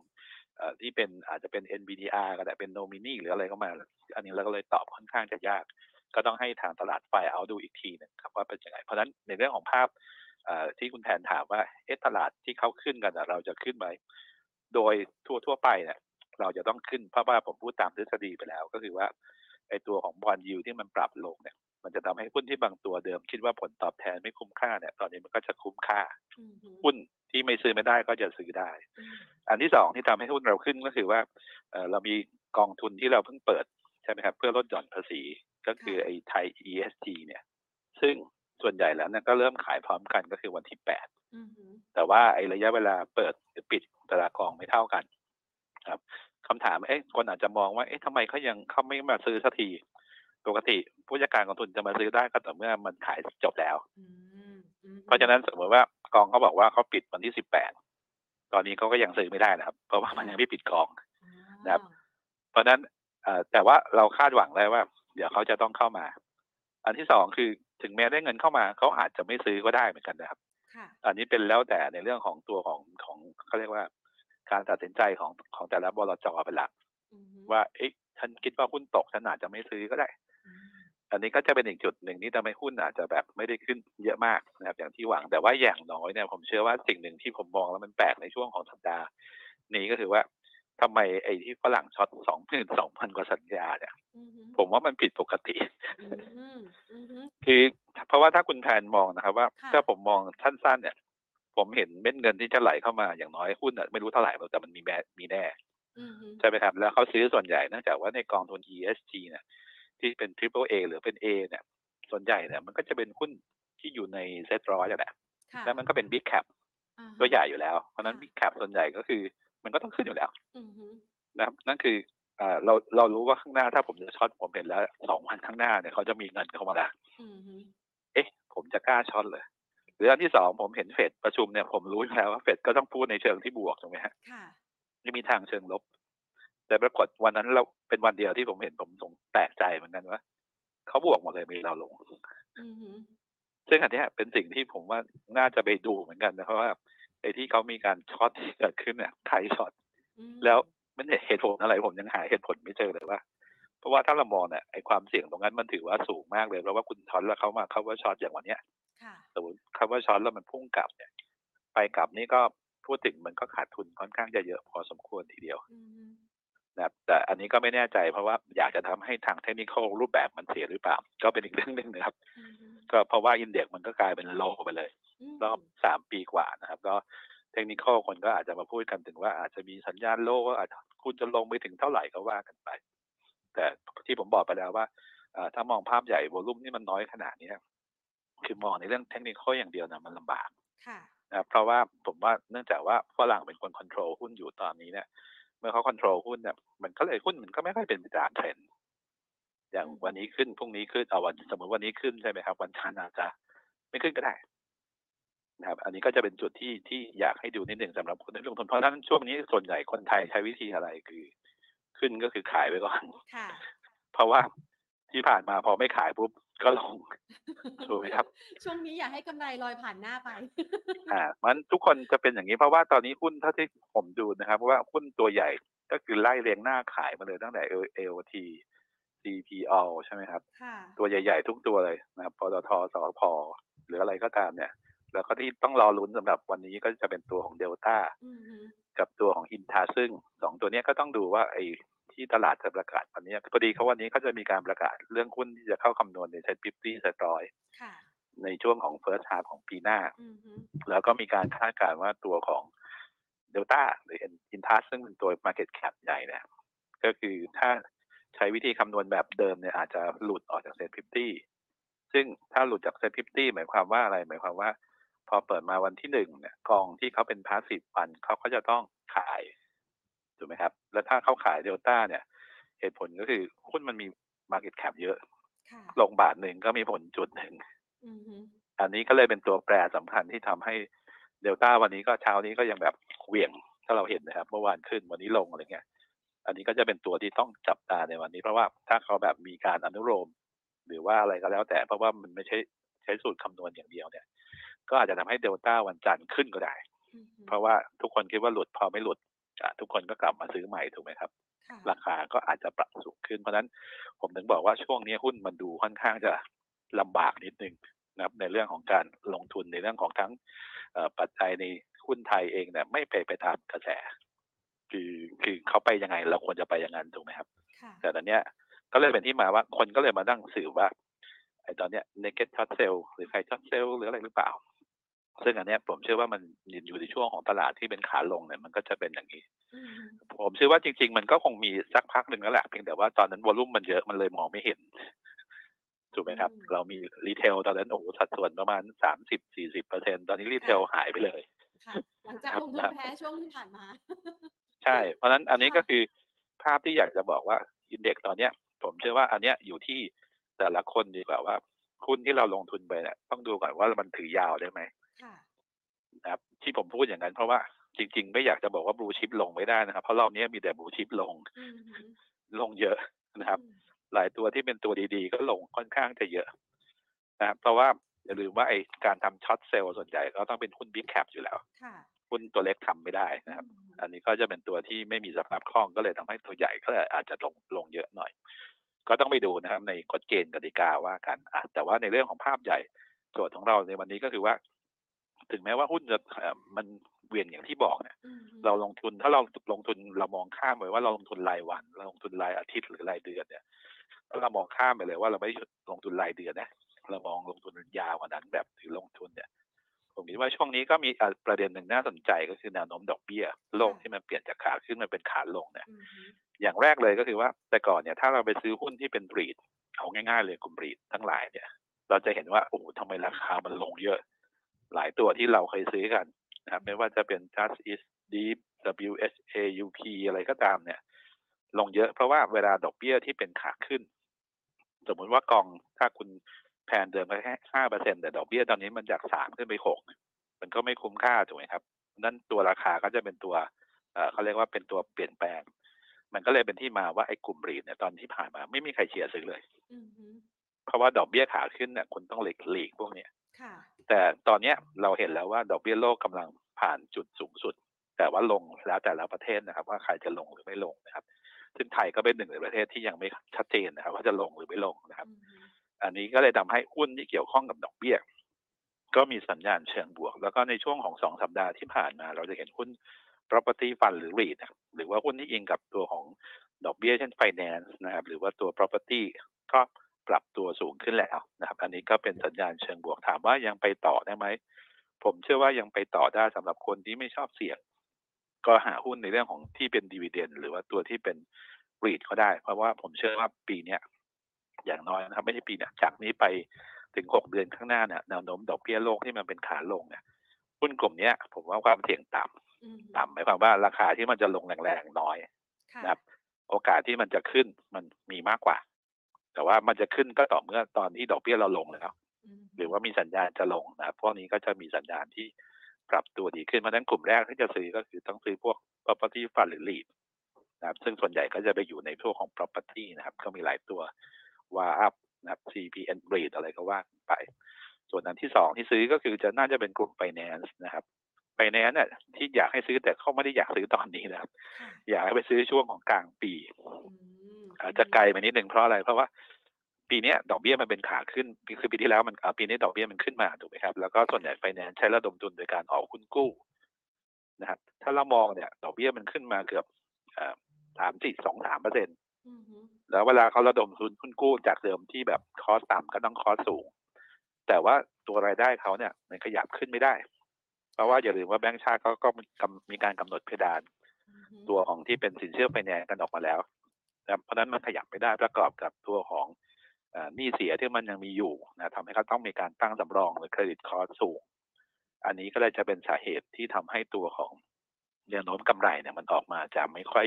ที่เป็นอาจจะเป็น เอ็น บี ดี อาร์ ก็ได้เป็น nominee หรืออะไรก็มาอันนี้เราก็เลยตอบค่อนข้างจะยากก็ต้องให้ทางตลาดไฟเอาดูอีกทีนึงครับว่าเป็นยังไงเพราะฉะนั้นในเรื่องของภาพที่คุณแทนถามว่าเอ๊ะตลาดที่เขาขึ้นกันเราจะขึ้นไหมโดยทั่วๆไปเนี่ยเราจะต้องขึ้นเพราะว่าผมพูดตามทฤษฎีไปแล้วก็คือว่าไอ้ตัวของบอนด์ยิลด์ที่มันปรับลงเนี่ยมันจะทำให้หุ้นที่บางตัวเดิมคิดว่าผลตอบแทนไม่คุ้มค่าเนี่ยตอนนี้มันก็จะคุ้มค่าหุ้นที่ไม่ซื้อไม่ได้ก็จะซื้อได้อันที่สองที่ทำให้หุ้นเราขึ้นก็คือว่าเรามีกองทุนที่เราเพิ่งเปิดใช่ไหมครับเพื่อลดหย่อนภาษีก็คือไอ้ Thai อี เอส จี เนี่ยซึ่งส่วนใหญ่แล้วเนี่ยก็เริ่มขายพร้อมกันก็คือวันที่แปดแต่ว่าไอ้ระยะเวลาเปิดหรือปิดแต่ละกองไม่เท่ากันครับคำถามเอ๊ะคนอาจจะมองว่าเอ๊ะทำไมเขายังเขาไม่มาซื้อสักทีปกติผู้จัดการกองทุนจะมาซื้อได้ก็ต่อเมื่อมันขายจบแล้วเพราะฉะนั้นสมมติว่ากองเขาบอกว่าเขาปิดวันที่สิบแปดตอนนี้เขาก็ยังซื้อไม่ได้นะครับเพราะว่ามันยังไม่ปิดกองนะครับเพราะฉะนั้นแต่ว่าเราคาดหวังได้ว่าเดี๋ยวเขาจะต้องเข้ามาอันที่สองคือถึงแม้ได้เงินเข้ามาเขาอาจจะไม่ซื้อก็ได้เหมือนกันนะครับอันนี้เป็นแล้วแต่ในเรื่องของตัวของของเขาเรียกว่าการตัดสินใจของของแต่ละบลจ.เป็นหลักว่าเอ๊ะฉันคิดว่าหุ้นตกฉันอาจจะไม่ซื้อก็ได้อันนี้ก็จะเป็นอีกจุดหนึ่งที่ทำให้หุ้นอาจจะแบบไม่ได้ขึ้นเยอะมากนะครับอย่างที่หวังแต่ว่าอย่างน้อยเนี่ยผมเชื่อว่าสิ่งหนึ่งที่ผมมองแล้วมันแปลกในช่วงของสัปดาห์นี้ก็คือว่าทำไมไอ้ที่ฝรั่งช็อตสองหมื่นสองพันกว่าสัญญาเนี่ยผมว่ามันผิดปกติคือเพราะว่าถ้าคุณแทนมองนะครับว่าถ้าผมมองสั้นๆเนี่ยผมเห็นเม็ดเงินที่จะไหลเข้ามาอย่างน้อยหุ้นอ่ะไม่รู้เท่าไหร่แต่มันมีแม่มีแน่ใช่ไหมครับแล้วเขาซื้อส่วนใหญ่เนื่องจากว่าในกองทุน อี เอส จี เนี่ยที่เป็น Triple A หรือเป็น A เนี่ยส่วนใหญ่เนี่ยมันก็จะเป็นหุ้นที่อยู่ในเซ็ตร้อยแหละแล้วมันก็เป็น Big Cap ตัวใหญ่อยู่แล้วเพราะนั้น Big Cap ส่วนใหญ่ก็คือมันก็ต้องขึ้นอยู่แล้วนะครับนั่นคืออ่าเราเรารู้ว่าข้างหน้าถ้าผมจะช็อตผมเห็นแล้วสองวันข้างหน้าเนี่ยเขาจะมีเงินเข้ามาละเอ๊ะผมจะกล้าช็อตเลยหรืออันที่สองผมเห็นเฟดประชุมเนี่ยผมรู้แล้วว่าเฟดก็ต้องพูดในเชิงที่บวกถูกไหมฮะไม่มีทางเชิงลบแต่ปรากฏวันนั้นเราเป็นวันเดียวที่ผมเห็นผมสงแปลกใจเหมือนกันว่าเขาบวกหมดเลยมีเราลงซึ่งอันนี้เป็นสิ่งที่ผมว่าน่าจะไปดูเหมือนกันนะเพราะว่าไอ้ที่เขามีการช็อตที่เกิดขึ้นเนี่ยใครช็อตแล้วมันเหตุผลอะไรผมยังหาเหตุผลไม่เจอเลยว่าเพราะว่าถ้าเรามองเนี่ยไอ้ความเสี่ยงตรงนั้นมันถือว่าสูงมากเลยเพราะว่าคุณช็อตแล้วเขามาเขาว่าช็อตอย่างวันนี้สมมติเขาว่าช็อตแล้วมันพุ่งกลับเนี่ยไปกลับนี่ก็พูดถึงมันก็ขาดทุนค่อนข้างจะเยอะพอสมควรทีเดียวนะแต่อันนี้ก็ไม่แน่ใจเพราะว่าอยากจะทำให้ทางเทคนิครูปแบบมันเสียหรือเปล่าก็เป็นอีกเรื่องนึงนะครับก็เพราะว่าอินเด็กซ์มันก็กลายเป็นโลไปเลยรอบสามปีกว่านะครับก็เทคนิคคนก็อาจจะมาพูดกันถึงว่าอาจจะมีสัญญาณโลก็อาจจะคุณจะลงไปถึงเท่าไหร่ก็ว่ากันไปแต่ที่ผมบอกไปแล้วว่าถ้ามองภาพใหญ่วอลุ่มนี่มันน้อยขนาดนี้คือมองในเรื่องเทคนิคอย่างเดียวนะมันลำบากนะเพราะว่าผมว่าเนื่องจากว่าฝรั่งเป็นคนควบคุมหุ้นอยู่ตอนนี้เนี่ยเมื่อเขาควบคุมหุ้นเนี่ยมันก็เลยหุ้นมันก็ไม่ค่อยเป็นไปตามเทรนด์อย่างวันนี้ขึ้นพรุ่งนี้ขึ้นเอาวันสมมติวันนี้ขึ้นใช่ไหมครับวันจันทร์อาจจะไม่ขึ้นก็ได้นะครับอันนี้ก็จะเป็นจุดที่ที่อยากให้ดูนิดหนึ่งสำหรับคนที่ลงทุนเพราะฉะนั้นช่วงนี้ส่วนใหญ่คนไทยใช้วิธีอะไรคือขึ้นก็คือขายไว้ก่อนเพราะว่าที่ผ่านมาพอไม่ขายปุ๊บก็ลงถูกไหมครับช่วงนี้อยากให้กำไรลอยผ่านหน้าไปอ่ามันทุกคนจะเป็นอย่างนี้เพราะว่าตอนนี้หุ้นเท่าที่ผมดูนะครับเพราะว่าหุ้นตัวใหญ่ก็คือไล่เรียงหน้าขายมาเลยตั้งแต่ เอ โอ ที ซี พี แอล ใช่ไหมครับตัวใหญ่ๆทุกตัวเลยนะครับปตท.สผ.หรืออะไรก็ตามเนี่ยแล้วก็ที่ต้องรอลุ้นสำหรับวันนี้ก็จะเป็นตัวของ Delta กับตัวของ Inta ซึ่งสองตัวนี้ก็ต้องดูว่าไอ้ที่ตลาดจะประกาศวันนี้พอดีเขาวันนี้เขาจะมีการประกาศเรื่องหุ้นที่จะเข้าคำนวณใน เซ็ต ห้าสิบ เซ็ต หนึ่งร้อยในช่วงของ First Half ของปีหน้าแล้วก็มีการคาดการณ์ว่าตัวของ Delta หรือ Inta ซึ่งเป็นตัว Market Cap ใหญ่เนี่ยก็คือถ้าใช้วิธีคำนวณแบบเดิมเนี่ยอาจจะหลุดออกจาก เซ็ต ห้าสิบ ซึ่งถ้าหลุดจาก เซ็ต ห้าสิบ หมายความว่าอะไรหมายความว่า พอเปิดมาวันที่หนึ่งเนี่ยกองที่เขาเป็น passive fund เขาก็จะต้องขายถูกไหมครับแล้วถ้าเขาขาย Delta เนี่ยเหตุผลก็คือหุ้นมันมี market cap เยอะลงบาทหนึ่งก็มีผลจุดหนึ่งอันนี้ก็เลยเป็นตัวแปรสำคัญที่ทำให้เดลต้าวันนี้ก็เช้านี้ก็ยังแบบเหวี่ยงถ้าเราเห็นนะครับเมื่อวานขึ้นวันนี้ลงอะไรเงี้ยอันนี้ก็จะเป็นตัวที่ต้องจับตาในวันนี้เพราะว่าถ้าเขาแบบมีการอนุโลมหรือว่าอะไรก็แล้วแต่เพราะว่ามันไม่ใช่ใช้สูตรคำนวณอย่างเดียวเนี่ยก็อาจจะทำให้เดลต้าวันจันทร์ขึ้นก็ได้เพราะว่าทุกคนคิดว่าหลุดพอไม่หลุดทุกคนก็กลับมาซื้อใหม่ถูกไหมครับราคาก็อาจจะปรับสูงขึ้นเพราะนั้นผมถึงบอกว่าช่วงนี้หุ้นมันดูค่อนข้างจะลำบากนิดนึงนะครับในเรื่องของการลงทุนในเรื่องของทั้งปัจจัยในหุ้นไทยเองเนี่ยไม่ไปไปตามกระแสคือคือเขาไปยังไงเราควรจะไปอย่างนั้นถูกไหมครับแต่ตอนเนี้ยก็เลยเป็นที่มาว่าคนก็เลยมานั่งสืบว่าไอ้ตอนเนี้ย naked short sell หรือใคร short sell หรืออะไรหรือเปล่าซึ่งอันเนี้ยผมเชื่อว่ามันอยู่ในช่วงของตลาดที่เป็นขาลงเนี่ยมันก็จะเป็นอย่างนี้ผมเชื่อว่าจริงๆมันก็คงมีสักพักหนึ่งแล้วแหละเพียงแต่ว่าตอนนั้นวอลุ่มมันเยอะมันเลยมองไม่เห็นถูกไหมครับเรามีรีเทลตอนนั้นโอ้โหสัดส่วนประมาณ สามสิบถึงสี่สิบเปอร์เซ็นต์ ตอนนี้รีเทลหายไปเลยหลังจากลงทุนแพ้ช่วงที่ผ่านมาใช่เพราะนั้นอันนี้ก็คือภาพที่อยากจะบอกว่าอินเด็กซ์ตอนเนี้ยผมเชื่อว่าอันเนี้ยอยู่ที่แต่ละคนดีกว่าว่าหุ้นที่เราลงทุนไปเนี่ยต้องดูก่อนว่ามันถือยาวได้ไหมนะครับที่ผมพูดอย่างนั้นเพราะว่าจริงๆไม่อยากจะบอกว่าบลูชิปลงไม่ได้นะครับเพราะรอบนี้มีแต่บลูชิปลงลงเยอะนะครับหลายตัวที่เป็นตัวดีๆก็ลงค่อนข้างจะเยอะนะครับเพราะว่าอย่าลืมว่าไอ้การทำช็อตเซลล์ส่วนใหญ่ก็ต้องเป็นหุ้นบิ๊กแคปอยู่แล้วหุ้นตัวเล็กทำไม่ได้นะครับอันนี้ก็จะเป็นตัวที่ไม่มีสภาพคล่องก็เลยทำให้ตัวใหญ่ก็อาจจะลงลงเยอะหน่อยก็ต้องไปดูนะครับในกฎเกณฑ์กติกาว่ากันแต่ว่าในเรื่องของภาพใหญ่โจทย์ของเราในวันนี้ก็คือว่าถึงแม้ว่าหุ้นจะมันเวียนอย่างที่บอกเนี่ยเราลงทุนถ้าเราลงทุนเรามองข้ามไปว่าเราลงทุนรายวันเราลงทุนรายอาทิตย์หรือรายเดือนเนี่ยถ้าเรามองข้ามไปเลยว่าเราไม่ลงทุนรายเดือนนะเรามองลงทุนยาวกว่านั้นแบบถือลงทุนเนี่ยผมคิดว่าช่วงนี้ก็มีประเด็นหนึ่งน่าสนใจก็คือแนวโน้มดอกเบี้ยโลกที่มันเปลี่ยนจากขาขึ้นมาเป็นขาลงเนี่ยอย่างแรกเลยก็คือว่าแต่ก่อนเนี่ยถ้าเราไปซื้อหุ้นที่เป็นรีทเอาง่ายๆเลยกลุ่มรีททั้งหลายเนี่ยเราจะเห็นว่าโอ้ทำไมราคามันลงเยอะหลายตัวที่เราเคยซื้อกันนะครับไม่ว่าจะเป็น Trust is Deep ดับเบิลยู เอส เอ ยู พี อะไรก็ตามเนี่ยลงเยอะเพราะว่าเวลาดอกเบี้ยที่เป็นขาขึ้นสมมุติว่ากองถ้าคุณแพนเดิมมาแค่ ห้าเปอร์เซ็นต์ แต่ดอกเบี้ยตอนนี้มันจากสามขึ้นไปหกมันก็ไม่คุ้มค่าถูกไหมครับนั่นตัวราคาก็จะเป็นตัวเอ่อเขาเรียกว่าเป็นตัวเปลี่ยนแปลงมันก็เลยเป็นที่มาว่าไอ้กลุ่มรีทเนี่ยตอนที่ผ่านมาไม่มีใครเชียร์ซื้อเลย mm-hmm. เพราะว่าดอกเบี้ยขาขึ้นเนี่ยคุณต้องหลีกหลีกพวกเนี้ยแต่ตอนนี้เราเห็นแล้วว่าดอกเบี้ยโลกกำลังผ่านจุดสูงสุดแต่ว่าลงแล้วแต่ละประเทศนะครับว่าใครจะลงหรือไม่ลงนะครับซึ่งไทยก็เป็นหนึ่งในประเทศที่ยังไม่ชัดเจนนะครับว่าจะลงหรือไม่ลงนะครับอันนี้ก็เลยทำให้หุ้นที่เกี่ยวข้องกับดอกเบี้ยก็มีสัญญาณเชิงบวกแล้วก็ในช่วงของสองสัปดาห์ที่ผ่านมาเราจะเห็นหุ้น property fund หรือ รีท หรือว่าหุ้นที่อิงกับตัวของดอกเบี้ยเช่น finance นะครับหรือว่าตัว property ก็ปรับตัวสูงขึ้นแล้วนะครับอันนี้ก็เป็นสัญญาณเชิงบวกถามว่ายังไปต่อได้ไหมผมเชื่อว่ายังไปต่อได้สำหรับคนที่ไม่ชอบเสี่ยงก็หาหุ้นในเรื่องของที่เป็นดิวิเดนด์หรือว่าตัวที่เป็นรีทก็ได้เพราะว่าผมเชื่อว่าปีนี้อย่างน้อยนะครับไม่ใช่ปีนะจากนี้ไปถึงหกเดือนข้างหน้าเนี่ยแนวโน้มดอกเบี้ยโลกที่มันเป็นขาลงเนี่ยหุ้นกลุ่มนี้ผมว่าความเสี่ยงต่ำต่ำหมายความว่าราคาที่มันจะลงแรงๆน้อยนะครับโอกาสที่มันจะขึ้นมันมีมากกว่าแต่ว่ามันจะขึ้นก็ต่อเมื่อตอนที่ดอกเบี้ยเราลงแล้วหรือว่ามีสัญญาณจะลงนะพวกนี้ก็จะมีสัญญาณที่ปรับตัวดีขึ้นเพราะฉะนั้นกลุ่มแรกที่จะซื้อก็คือต้องซื้อพวก property fund หรือ รีท นะครับซึ่งส่วนใหญ่ก็จะไปอยู่ในพวกของ property นะครับก็มีหลายตัวว่าอัพนะครับ ซี พี แอล REIT อะไรก็ว่าไปส่วนอันที่สองที่ซื้อก็คือจะน่าจะเป็นกลุ่ม finance นะครับ finance เนี่ยที่อยากให้ซื้อแต่เขาไม่ได้อยากซื้อตอนนี้นะครับอยากให้ไปซื้อช่วงของกลางปีอาจจะไกลไปนิดนึงเพราะอะไรเพราะว่าปีนี้ดอกเบี้ยมันเป็นขาขึ้นคือปีที่แล้วมันปีนี้ดอกเบี้ยมันขึ้นมาถูกไหมครับแล้วก็ส่วนใหญ่ไฟแนนซ์ใช้ระดมทุนโดยการออกหุ้นกู้นะครับถ้าเรามองเนี่ยดอกเบี้ยมันขึ้นมาเกือบสามสี่สองสามเปอร์เซ็นต์แล้วเวลาเขาระดมทุนหุ้นกู้จากเดิมที่แบบคอสต่ำก็ต้องคอสสูงแต่ว่าตัวรายได้เขาเนี่ยมันขยับขึ้นไม่ได้เพราะว่าอย่าลืมว่าแบงก์ชาติเขาก็มีการกำหนดเพดานตัวของที่เป็นสินเชื่อไฟแนนซ์กันออกมาแล้วเพราะนั้นมันขยับไม่ได้ประกอบกับตัวของหนี้เสียที่มันยังมีอยู่นะทำให้เขาต้องมีการตั้งสำรองหรือเครดิตคอร์สสูง อันนี้ก็เลยจะเป็นสาเหตุที่ทำให้ตัวของแนวโน้มกำไรเนี่ยมันออกมาจะไม่ค่อย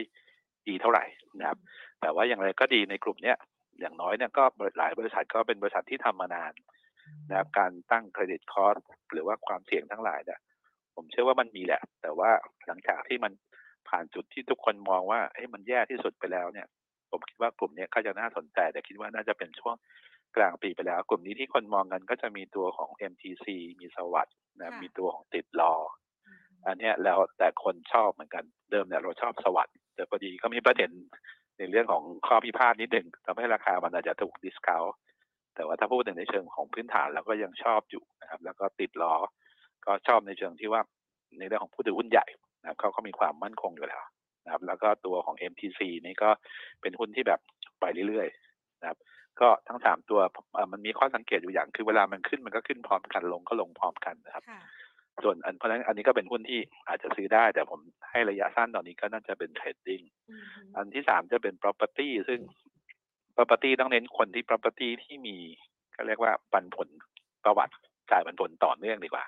ดีเท่าไหร่นะครับแต่ว่าอย่างไรก็ดีในกลุ่มเนี้ยอย่างน้อยเนี่ยก็หลายบริษัทก็เป็นบริษัทที่ทำมานานนะครับการตั้งเครดิตคอร์สหรือว่าความเสี่ยงทั้งหลายเนี่ยผมเชื่อว่ามันมีแหละแต่ว่าหลังจากที่มันผ่านจุดที่ทุกคนมองว่าเฮ้ยมันแย่ที่สุดไปแล้วเนี่ยผมคิดว่ากลุ่มนี้ก็จะน่าสนใจแต่คิดว่าน่าจะเป็นช่วงกลางปีไปแล้วกลุ่มนี้ที่คนมองกันก็จะมีตัวของ เอ็ม ที ซี มีสวัสด์นะมีตัวของติดรออันนี้แล้วแต่คนชอบเหมือนกันเดิมเนี่ยเราชอบสวัสด์แต่พอดีก็มีประเด็นในเรื่องของข้อพิพาทนิดนึงทำให้ราคามันอาจจะถูกดิสเคาท์แต่ว่าถ้าพูดถึงในเชิงของพื้นฐานเราก็ยังชอบอยู่นะครับแล้วก็ติดรอก็ชอบในเชิงที่ว่าในเรื่องของผู้ถือหุ้นใหญ่นะครับเขาก็มีความมั่นคงอยู่แล้วนะครับแล้วก็ตัวของ เอ็ม ที ซี นี่ก็เป็นหุ้นที่แบบไปเรื่อยๆนะครับก็ทั้งสามตัวมันมีข้อสังเกตอยู่อย่างคือเวลามันขึ้นมันก็ขึ้นพร้อมกันลงก็ลงพร้อมกันนะครับส่วนอันเพราะฉะนั้นอันนี้ก็เป็นหุ้นที่อาจจะซื้อได้แต่ผมให้ระยะสั้นตอนนี้ก็น่าจะเป็นเทรดดิ้งอันที่สามจะเป็น property ซึ่ง property ต้องเน้นคนที่ property ที่มีก็เรียกว่าปันผลประวัติจ่ายปันผลต่อเนื่องดีกว่า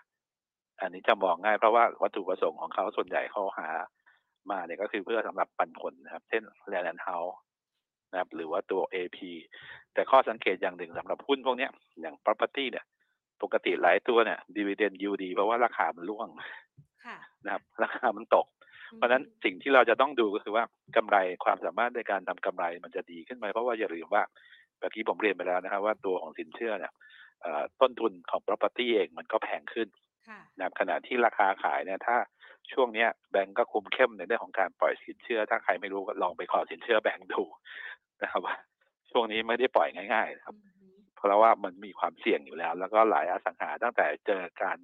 อันนี้จะมองง่ายเพราะว่าวัตถุประสงค์ของเขาส่วนใหญ่เขาหามาเนี่ยก็คือเพื่อสำหรับปันผลนะครับเช่น Land and House นะครับหรือว่าตัว เอ พี แต่ข้อสังเกตอย่างหนึ่งสำหรับหุ้นพวกนี้อย่าง property เนี่ยปกติหลายตัวเนี่ย dividend yield ดีเพราะว่าราคามันร่วงนะครับราคามันตกเพราะนั้นสิ่งที่เราจะต้องดูก็คือว่ากำไรความสามารถในการทำกำไรมันจะดีขึ้นไหมเพราะว่าอย่าลืมว่าเมื่อกี้ผมเรียนไปแล้วนะครับว่าตัวของสินเชื่อเนี่ยต้นทุนของ property เองมันก็แพงขึ้นนะขณะที่ราคาขายเนี่ยถ้าช่วงนี้แบงก์ก็คุมเข้มในเรื่องของการปล่อยสินเชื่อถ้าใครไม่รู้ก็ลองไปขอสินเชื่อแบงก์ดูนะครับว่าช่วงนี้ไม่ได้ปล่อยง่ายๆนะครับเพราะว่ามันมีความเสี่ยงอยู่แล้วแล้วก็หลายอสังหาตั้งแต่เจอการ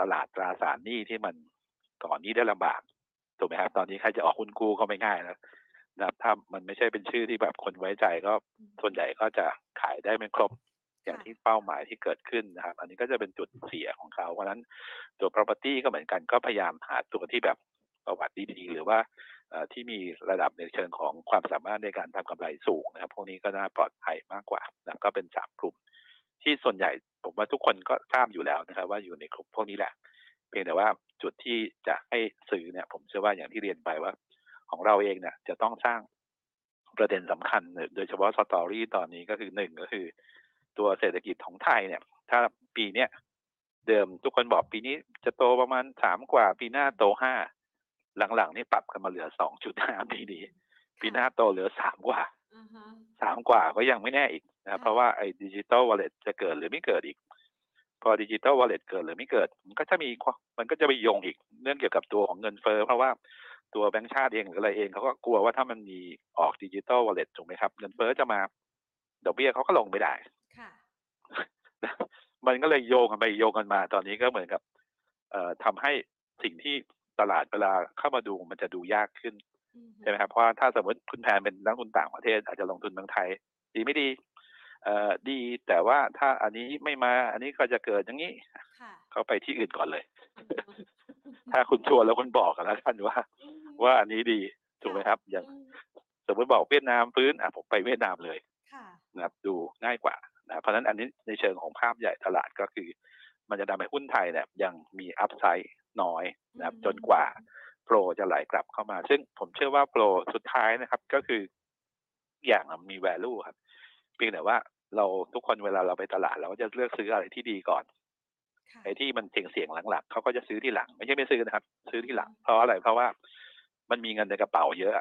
ตลาดตราสารหนี้ที่มันก่อนนี้ได้ลำบากถูกไหมครับตอนนี้ใครจะออกหุ้นกู้ก็ไม่ง่ายนะนะครับถ้ามันไม่ใช่เป็นชื่อที่แบบคนไว้ใจก็ส่วนใหญ่ก็จะขายได้ไม่ครบอย่างที่เป้าหมายที่เกิดขึ้นนะครับอันนี้ก็จะเป็นจุดเสียของเขาเพราะฉะนั้นตัว property ก็เหมือนกันก็พยายามหาตัวที่แบบประวัติดีๆหรือว่าที่มีระดับในเชิงของความสามารถในการทำกำไรสูงนะครับพวกนี้ก็น่าปลอดภัยมากกว่านะก็เป็นสามกลุ่มที่ส่วนใหญ่ผมว่าทุกคนก็ทราบอยู่แล้วนะครับว่าอยู่ในกลุ่มพวกนี้แหละเพียงแต่ว่าจุดที่จะให้ซื้อเนี่ยผมเชื่อว่าอย่างที่เรียนไปว่าของเราเองเนี่ยจะต้องสร้างประเด็นสำคัญโดยเฉพาะสตอรี่ตอนนี้ก็คือหนึ่งก็คือตัวเศรษฐกิจของไทยเนี่ยถ้าปีเนี้ยเดิมทุกคนบอกปีนี้จะโตประมาณสามกว่าปีหน้าโตห้าหลังๆนี่ปรับกันมาเหลือ สองจุดห้า ปีนี้ปีหน้าโตเหลือสามกว่าสามกว่าก็ยังไม่แน่อีกนะเพราะว่าไอ้ Digital Wallet จะเกิดหรือไม่เกิดอีกพอ Digital Wallet เกิดหรือไม่เกิดมันก็จะมีมันก็จะไปโยงอีกเรื่องเกี่ยวกับตัวของเงินเฟ้อเพราะว่าตัวแบงก์ชาติเองหรืออะไรเองเขาก็กลัวว่าถ้ามันมีออก Digital Wallet ถูกมั้ยครับเงินเฟ้อจะมาดอกเบี้ยเขาก็ลงไม่ได้มันก็เลยโยงกันไปโยงกันมาตอนนี้ก็เหมือนกับทำให้สิ่งที่ตลาดเวลาเข้ามาดูมันจะดูยากขึ้นใช่ไหมครับเพราะถ้าสมมติคุณแพนเป็นนักลงทุนต่างประเทศอาจจะลงทุนเมืองไทยดีไม่ดีดีแต่ว่าถ้าอันนี้ไม่มาอันนี้ก็จะเกิดอย่างนี้เขาไปที่อื่นก่อนเลย ถ้าคุณชวนแล้วคุณบอกกันแล้วท่านว่าว่าอันนี้ดีถูกไหมครับอย่างสมมติบอกเวียดนามฟื้นอ่ะผมไปเวียดนามเลยนะครับดูง่ายกว่านะเพราะฉะนั้นอันนี้ในเชิงของภาพใหญ่ตลาดก็คือมันจะทำให้หุ้นไทยเนี่ยยังมีอัพไซด์น้อยนะครับจนกว่าโฟลว์จะไหลกลับเข้ามาซึ่งผมเชื่อว่าโฟลว์สุดท้ายนะครับก็คืออย่างมี value ครับเพียงแต่ว่าเราทุกคนเวลาเราไปตลาดเราก็จะเลือกซื้ออะไรที่ดีก่อนไอ้ที่มันเสี่ยงๆหลังๆเขาก็จะซื้อที่หลังไม่ใช่ไม่ซื้อนะครับซื้อที่หลังเพราะอะไรเพราะว่ามันมีเงินในกระเป๋าเยอะ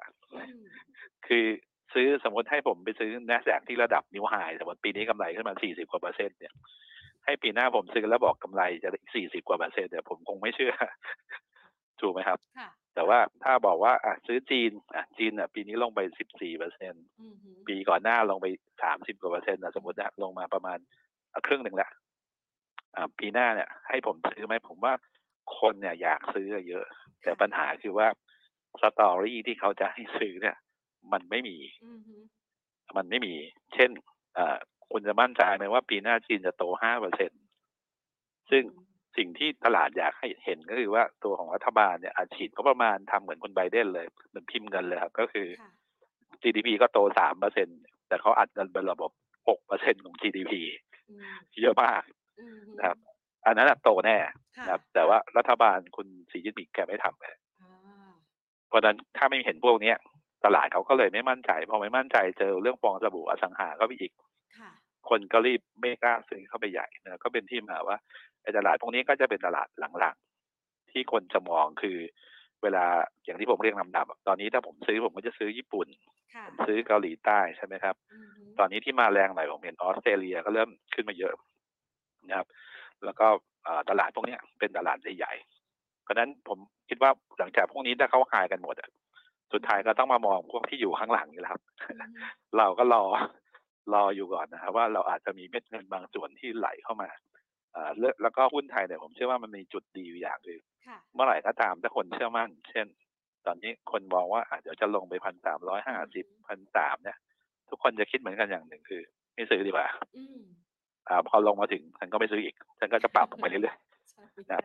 คือซื้อสมมติให้ผมไปซื้อ Nasdaq ที่ระดับนิวไฮสมมติปีนี้กำไรขึ้นมาสี่สิบกว่าเปอร์เซ็นต์เนี่ยให้ปีหน้าผมซื้อแล้วบอกกำไรจะสี่สิบกว่าเปอร์เซ็นต์เนี่ยผมคงไม่เชื่อถูกไหมครับแต่ว่าถ้าบอกว่าอ่ะซื้อจีนอ่ะจีนอ่ะปีนี้ลงไป สิบสี่เปอร์เซ็นต์ ปีก่อนหน้าลงไปสามสิบกว่าเปอร์เซ็นต์นะสมมตินะลงมาประมาณครึ่งหนึ่งละอ่ะปีหน้าเนี่ยให้ผมซื้อไหมผมว่าคนเนี่ยอยากซื้อเยอะแต่ปัญหาคือว่าสตอรี่ที่เขาจะให้ซื้อเนี่ยมันไม่มี mm-hmm. มันไม่มีเช่นคุณจะมั่นใจไหมว่าปีหน้าจีนจะโต ห้าเปอร์เซ็นต์ ซึ่ง mm-hmm. สิ่งที่ตลาดอยากให้เห็นก็คือว่าตัวของรัฐบาลเนี่ยอาจฉีดก็ประมาณทำเหมือนคุณไบเดนเลยเหมือนพิมพ์เงินเลยครับก็คือ mm-hmm. จี ดี พี ก็โต สามเปอร์เซ็นต์ แต่เขาอัดเงินเป็นระบบ หกเปอร์เซ็นต์ ของ จี ดี พี mm-hmm. เยอะมาก mm-hmm. นะครับ อันนั้นโตแน่นะครับแต่ว่ารัฐบาลคุณสีจิ้นผิงแกไม่ทำเลยเพราะนั้นถ้าไม่เห็นพวกนี้ตลาดเขาก็เลยไม่มั่นใจพอไม่มั่นใจเจอเรื่องฟองสบู่อสังหาเข้าไปอีกคนก็รีบไม่กล้าซื้อเข้าไปใหญ่นะก็เป็นที่มาว่าตลาดพวกนี้ก็จะเป็นตลาดหลังๆที่คนจะมองคือเวลาอย่างที่ผมเรียกลำดับตอนนี้ถ้าผมซื้อผมก็จะซื้อญี่ปุ่นผมซื้อเกาหลีใต้ใช่ไหมครับตอนนี้ที่มาแรงหน่อยผมเห็นออสเตรเลียก็เริ่มขึ้นมาเยอะนะครับแล้วก็ตลาดพวกนี้เป็นตลาดใหญ่ๆเพราะนั้นผมคิดว่าหลังจากพวกนี้ถ้าเขาหายกันหมดสุดท้ายก็ต้องมามองพวกที่อยู่ข้างหลังนี่แหละครับ เราก็รอรออยู่ก่อนนะครับว่าเราอาจจะมีเม็ดเงินบางส่วนที่ไหลเข้ามาแล้วก็หุ้นไทยเนี่ยผมเชื่อว่ามันมีจุดดีอยู่อย่างคือเมื่อไหร่ก็ตามถ้าคนเชื่อมั่นเช่นตอนนี้คนมองว่าอาจจะจะลงไปพันสามร้อยห้าสิบพันสามเนี่ยทุกคนจะคิดเหมือนกันอย่างหนึ่งคือไม่ซื้อดีกว่าอ่าพอลงมาถึงฉันก็ไม่ซื้ออีกฉันก็จะปรับลงไปเรื่อยๆนะ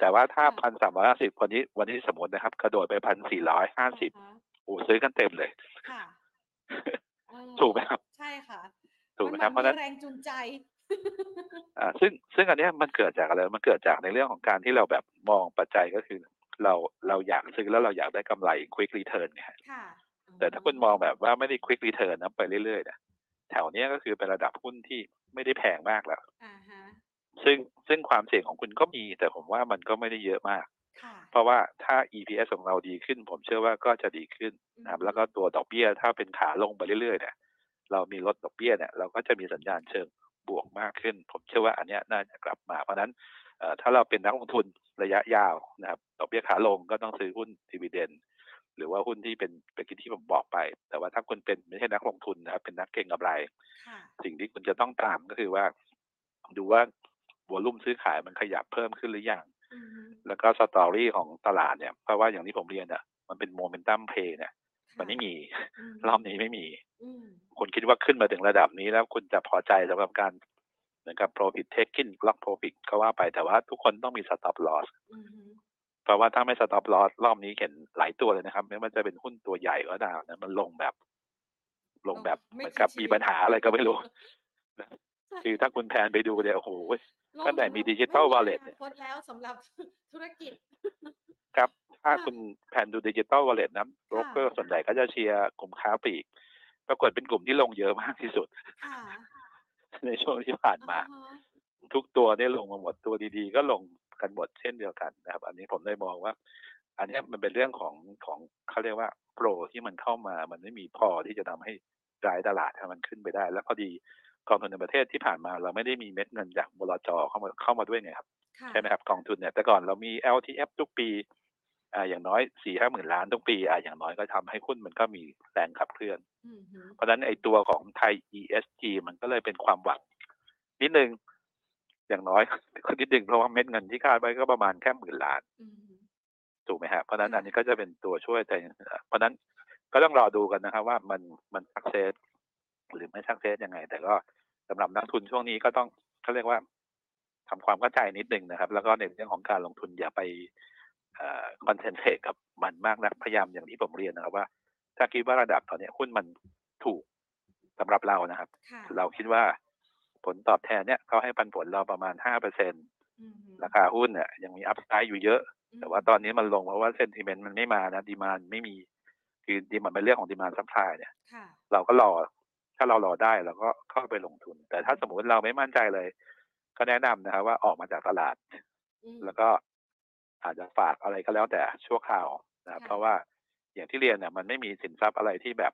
แต่ว่าถ้าพันสามร้อยห้าสิบวันนี้วันนี้สมมตินะครับกระโดดไปพันสี่ร้อยห้าสิบโอ้ซื้อกันเต็มเลยถูกไหมครับใช่ค่ะถูกไหมครับเพราะนั้นแรงจูงใจอ่าซึ่งซึ่งอันนี้มันเกิดจากอะไรมันเกิดจากในเรื่องของการที่เราแบบมองปัจจัยก็คือเราเราอยากซื้อแล้วเราอยากได้กำไร quick return เนี่ยค่ะแต่ถ้าคุณมองแบบว่าไม่ได้ quick return นะไปเรื่อยๆเนี่ยแถวนี้ก็คือเป็นระดับหุ้นที่ไม่ได้แพงมากแล้วอ่าฮะซึ่งซึ่งความเสี่ยงของคุณก็มีแต่ผมว่ามันก็ไม่ได้เยอะมากค่ะเพราะว่าถ้า อี พี เอส ของเราดีขึ้นผมเชื่อว่าก็จะดีขึ้นนะครับแล้วก็ตัวดอกเบี้ยถ้าเป็นขาลงไปเรื่อยๆเนี่ยเรามีลดดอกเบี้ยเนี่ยเราก็จะมีสัญญาณเชิงบวกมากขึ้นผมเชื่อว่าอันนี้น่าจะกลับมาเพราะนั้นถ้าเราเป็นนักลงทุนระยะยาวนะครับดอกเบี้ยขาลงก็ต้องซื้อหุ้นดิวิเดนหรือว่าหุ้นที่เป็นเป็นที่ผมบอกไปแต่ว่าถ้าคุณเป็นไม่ใช่นักลงทุนนะครับเป็นนักเก็งกำไรสิ่งที่คุณจะต้องตามก็คือว่าดูว่าวอลุ่มซื้อขายมันขยับเพิ่มขึ้นหรือยังแล้วก็สตอรี่ของตลาดเนี่ยเพราะว่าอย่างที่ผมเรียนอ่ะมันเป็นโมเมนตัมเพย์เนี่ยมันไม่มีรอบนี้ไม่มีคนคิดว่าขึ้นมาถึงระดับนี้แล้วคุณจะพอใจสำหรับการเหมือนกับ profit taking block profit ก็ว่าไปแต่ว่าทุกคนต้องมี stop loss เพราะว่าถ้าไม่ stop loss รอบนี้เห็นหลายตัวเลยนะครับไม่ว่าจะเป็นหุ้นตัวใหญ่ก็ตามนะมันลงแบบลงแบบเหมือนกับมีปัญหาอะไรก็ไม่รู้คือถ้าคุณแพนไปดูเนี่ยโอ้โหตั้งแต่มี digital wallet เนี่ยพ้นแล้วสำหรับธุรกิจครับถ้าคุณแพนดู digital wallet นะโบรกเกอร์ส่วนใหญ่ก็จะเชียร์กลุ่มค้าปลีกปรากฏเป็นกลุ่มที่ลงเยอะมากที่สุดในช่วงที่ผ่านมาทุกตัวได้ลงมาหมดตัวดีๆก็ลงกันหมดเช่นเดียวกันนะครับอันนี้ผมได้มองว่าอันนี้มันเป็นเรื่องของของเขาเรียกว่าโปรที่มันเข้ามามันไม่มีพอที่จะทำให้รายตลาดมันขึ้นไปได้แล้วพอดีกองทุนในประเทศที่ผ่านมาเราไม่ได้มีเม็ดเงินจากบลจ.เข้ามาเข้ามาด้วยไงครับใช่ไหมครับกองทุนเนี่ยแต่ก่อนเรามี แอล ที เอฟ ทุกปีอ่าอย่างน้อย สี่ถึงห้าหมื่นล้านทุกปีอ่าอย่างน้อยก็ทำให้หุ้นมันก็มีแรงขับเคลื่อนเพราะฉะนั้นไอ้ตัวของไทย อี เอส จี มันก็เลยเป็นความหวังนิดนึงอย่างน้อยคือนิดนึงเพราะว่าเม็ดเงินที่คาดไว้ก็ประมาณแค่หมื่นล้านถูกไหมฮะเพราะฉะนั้นอันนี้ก็จะเป็นตัวช่วยแต่เพราะฉะนั้นก็ต้องรอดูกันนะครับว่ามันมันสักเซสหรือไม่สักเซสยังไงแต่ก็สำหรับนักทุนช่วงนี้ก็ต้องเขาเรียกว่าทำความเข้าใจนิดนึงนะครับแล้วก็ในเรื่องของการลงทุนอย่าไปคอนเซนเทรตกับมันมากนักพยายามอย่างที่ผมเรียนนะครับว่าถ้าคิดว่าระดับตอนนี้หุ้นมันถูกสำหรับเรานะครับเราคิดว่าผลตอบแทนเนี่ยเขาให้ปันผลเราประมาณ ห้าเปอร์เซ็นต์ ราคาหุ้นเนี่ยยังมีอัพไซด์อยู่เยอะแต่ว่าตอนนี้มันลงเพราะว่าเซนติเมนต์มันไม่มานะดีมานด์ไม่มีคือดีมานด์เป็นเรื่องของดีมานด์ซัพพลายเนี่ยเราก็รอถ้าเรารอได้เราก็เข้าไปลงทุนแต่ถ้าสมมติเราไม่มั่นใจเลยก็แนะนำนะครับว่าออกมาจากตลาดแล้วก็อาจจะฝากอะไรก็แล้วแต่ชั่วคราวนะเพราะว่าอย่างที่เรียนเนี่ยมันไม่มีสินทรัพย์อะไรที่แบบ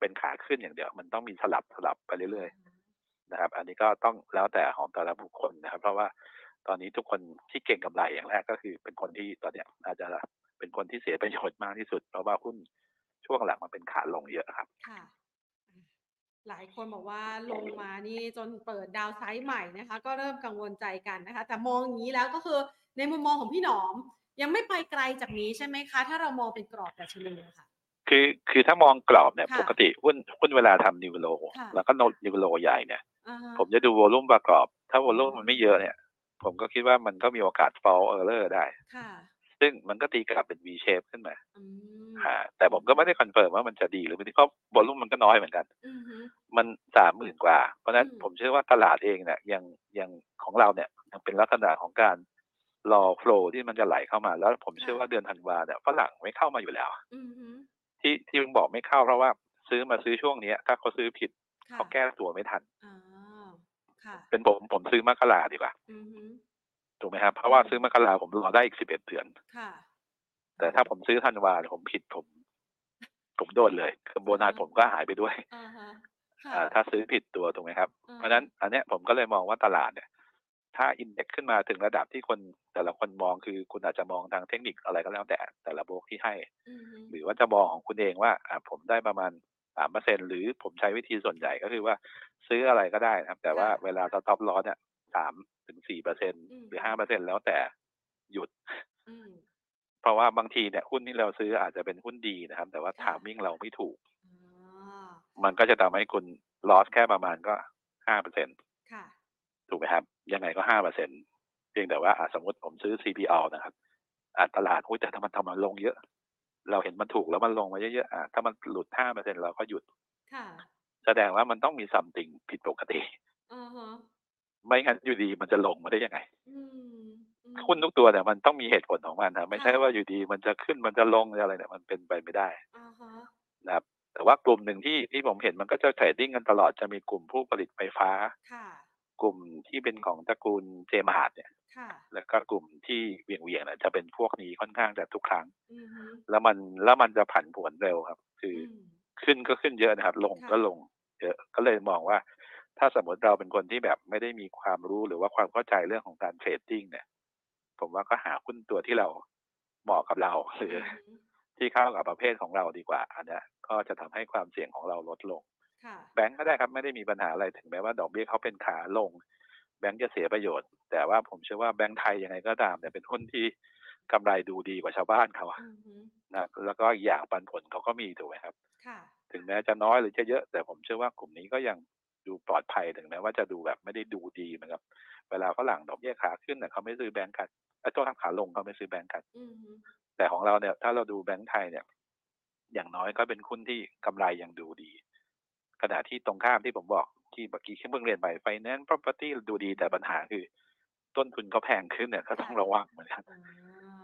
เป็นขาขึ้นอย่างเดียวมันต้องมีสลับสลับไปเรื่อยๆนะครับอันนี้ก็ต้องแล้วแต่ของแต่ละบุคคลนะครับเพราะว่าตอนนี้ทุกคนที่เก่งกำไรอย่างแรกก็คือเป็นคนที่ตอนเนี้ยอาจจะเป็นคนที่เสียประโยชน์มากที่สุดเพราะว่าหุ้นช่วงหลังมันเป็นขาลงเยอะครับหลายคนบอกว่าลงมานี่จนเปิดดาวไซด์ใหม่นะคะก็เริ่มกังวลใจกันนะคะแต่มองอย่างนี้แล้วก็คือในมุมมองของพี่หนอมยังไม่ไปไกลจากนี้ใช่ไหมคะถ้าเรามองเป็นกรอบดัชนีค่ะคือคือถ้ามองกรอบเนี่ยปกติหุ้นหุ้นเวลาทำนิวโลแล้วก็นิวโลใหญ่เนี่ยผมจะดูวอลุ่มประกอบถ้าวอลุ่มมันไม่เยอะเนี่ยผมก็คิดว่ามันก็มีโอกาส fall error ได้ซึ่งมันก็ตีกลับเป็น V shape ขึ้นมาแต่ผมก็ไม่ได้คอนเฟิร์มว่ามันจะดีหรือไม่เพราะวอลุ่มมันก็น้อยเหมือนกัน มัน สามหมื่น กว่าเพราะฉะนั้นผมเชื่อว่าตลาดเองเนี่ยยังยังของเราเนี่ยยังเป็นลักษณะของการรอโฟลว์ที่มันจะไหลเข้ามาแล้วผมเชื่อว่าเดือนธันวาเนี่ยฝรั่งไม่เข้ามาอยู่แล้วที่ที่ผมบอกไม่เข้าเพราะว่าซื้อมาซื้อช่วงนี้ถ้าเขาซื้อผิดเขาแก้ตัวไม่ทันเป็นผมผมซื้อมกราดีกว่าถูกไหมครับเพราะว่าซื้อมกราผมรอได้อีกสิบเอ็ดเดือนแต่ถ้าผมซื้อธันวาผมผิดผมผมโดนเลยคือโบนัสผมก็หายไปด้วยถ้าซื้อผิดตัวถูกไหมครับเพราะนั้นอันเนี้ยผมก็เลยมองว่าตลาดเนี่ยถ้าอินเด็กซ์ขึ้นมาถึงระดับที่คนแต่ละคนมองคือคุณอาจจะมองทางเทคนิคอะไรก็แล้วแต่แต่ละโบรกที่ให้หรือว่าจะมองของคุณเองว่าผมได้ประมาณ สามเปอร์เซ็นต์ หรือผมใช้วิธีส่วนใหญ่ก็คือว่าซื้ออะไรก็ได้นะครับแต่ว่าเวลาสต็อปลอสเนี่ย สามถึงสี่เปอร์เซ็นต์ หรือ ห้าเปอร์เซ็นต์ แล้วแต่หยุดเพราะว่าบางทีเนี่ยหุ้นที่เราซื้ออาจจะเป็นหุ้นดีนะครับแต่ว่าไทมิ่งเราไม่ถูกมันก็จะทำให้คุณลอสแค่ประมาณก็ ห้าเปอร์เซ็นต์ ค่ะถูกไหมครับยังไงก็ ห้าเปอร์เซ็นต์ เพียงแต่ว่าสมมติผมซื้อ ซี พี แอล นะครับตลาดหุ้นแต่ถ้ามันทำมันลงเยอะเราเห็นมันถูกแล้วมันลงมาเยอะๆถ้ามันหลุด ห้าเปอร์เซ็นต์ เราก็หยุดแสดงว่ามันต้องมี something ผิดปกติไม่งั้นอยู่ดีมันจะลงมาได้ยังไงหุ้นทุกตัวเนี่ยมันต้องมีเหตุผลของมันนะไม่ใช่ว่าอยู่ดีมันจะขึ้นมันจะลงอะไรเนี่ยมันเป็นไปไม่ได้นะครับแต่ว่ากลุ่มหนึ่งที่ที่ผมเห็นมันก็จะเทรดดิ้งกันตลอดจะมีกลุ่มผู้ผลิตไฟฟ้ากลุ่มที่เป็นของตระกูลเจมหาดเนี่ยแล้วก็กลุ่มที่เวียงเวียงเนี่ยจะเป็นพวกนี้ค่อนข้างแต่ทุกครั้งแล้วมันแล้วมันจะผันผวนเร็วครับคือขึ้นก็ขึ้นเยอะนะครับลงก็ลงเยอะก็เลยมองว่าถ้าสมมติเราเป็นคนที่แบบไม่ได้มีความรู้หรือว่าความเข้าใจเรื่องของการเทรดดิ้งเนี่ยผมว่าก็หาหุ้นตัวที่เราเหมาะกับเราหรือที่เข้ากับประเภทของเราดีกว่าอันนี้ก็จะทำให้ความเสี่ยงของเราลดลงแบงก์ก็ได้ครับไม่ได้มีปัญหาอะไรถึงแม้ว่าดอกเบี้ยเขาเป็นขาลงแบงก์จะเสียประโยชน์แต่ว่าผมเชื่อว่าแบงก์ไทยยังไงก็ตามเนี่ยเป็นหุ้นที่กำไรดูดีกว่าชาวบ้านเขานะแล้วก็อย่างปันผลเขาก็มีถูกไหมครับถึงแม้จะน้อยหรือจะเยอะแต่ผมเชื่อว่ากลุ่มนี้ก็ยังดูปลอดภัยถึงแม้ว่าจะดูแบบไม่ได้ดูดีเหมือนกับเวลาฝรั่งดอกเบี้ยขาขึ้นเนี่ยเขาไม่ซื้อแบงก์กันไอ้ตัวทำขาลงเขาไม่ซื้อแบงก์กันแต่ของเราเนี่ยถ้าเราดูแบงก์ไทยเนี่ยอย่างน้อยก็เป็นหุ้นที่กำไรยังดูดีขณะที่ตรงข้ามที่ผมบอกที่เมื่อกี้เพิ่งเรียนไป Finance Property ดูดีแต่ปัญหาคือต้นทุนเขาแพงขึ้นเนี่ยก็ต้องระวังเหมือนกัน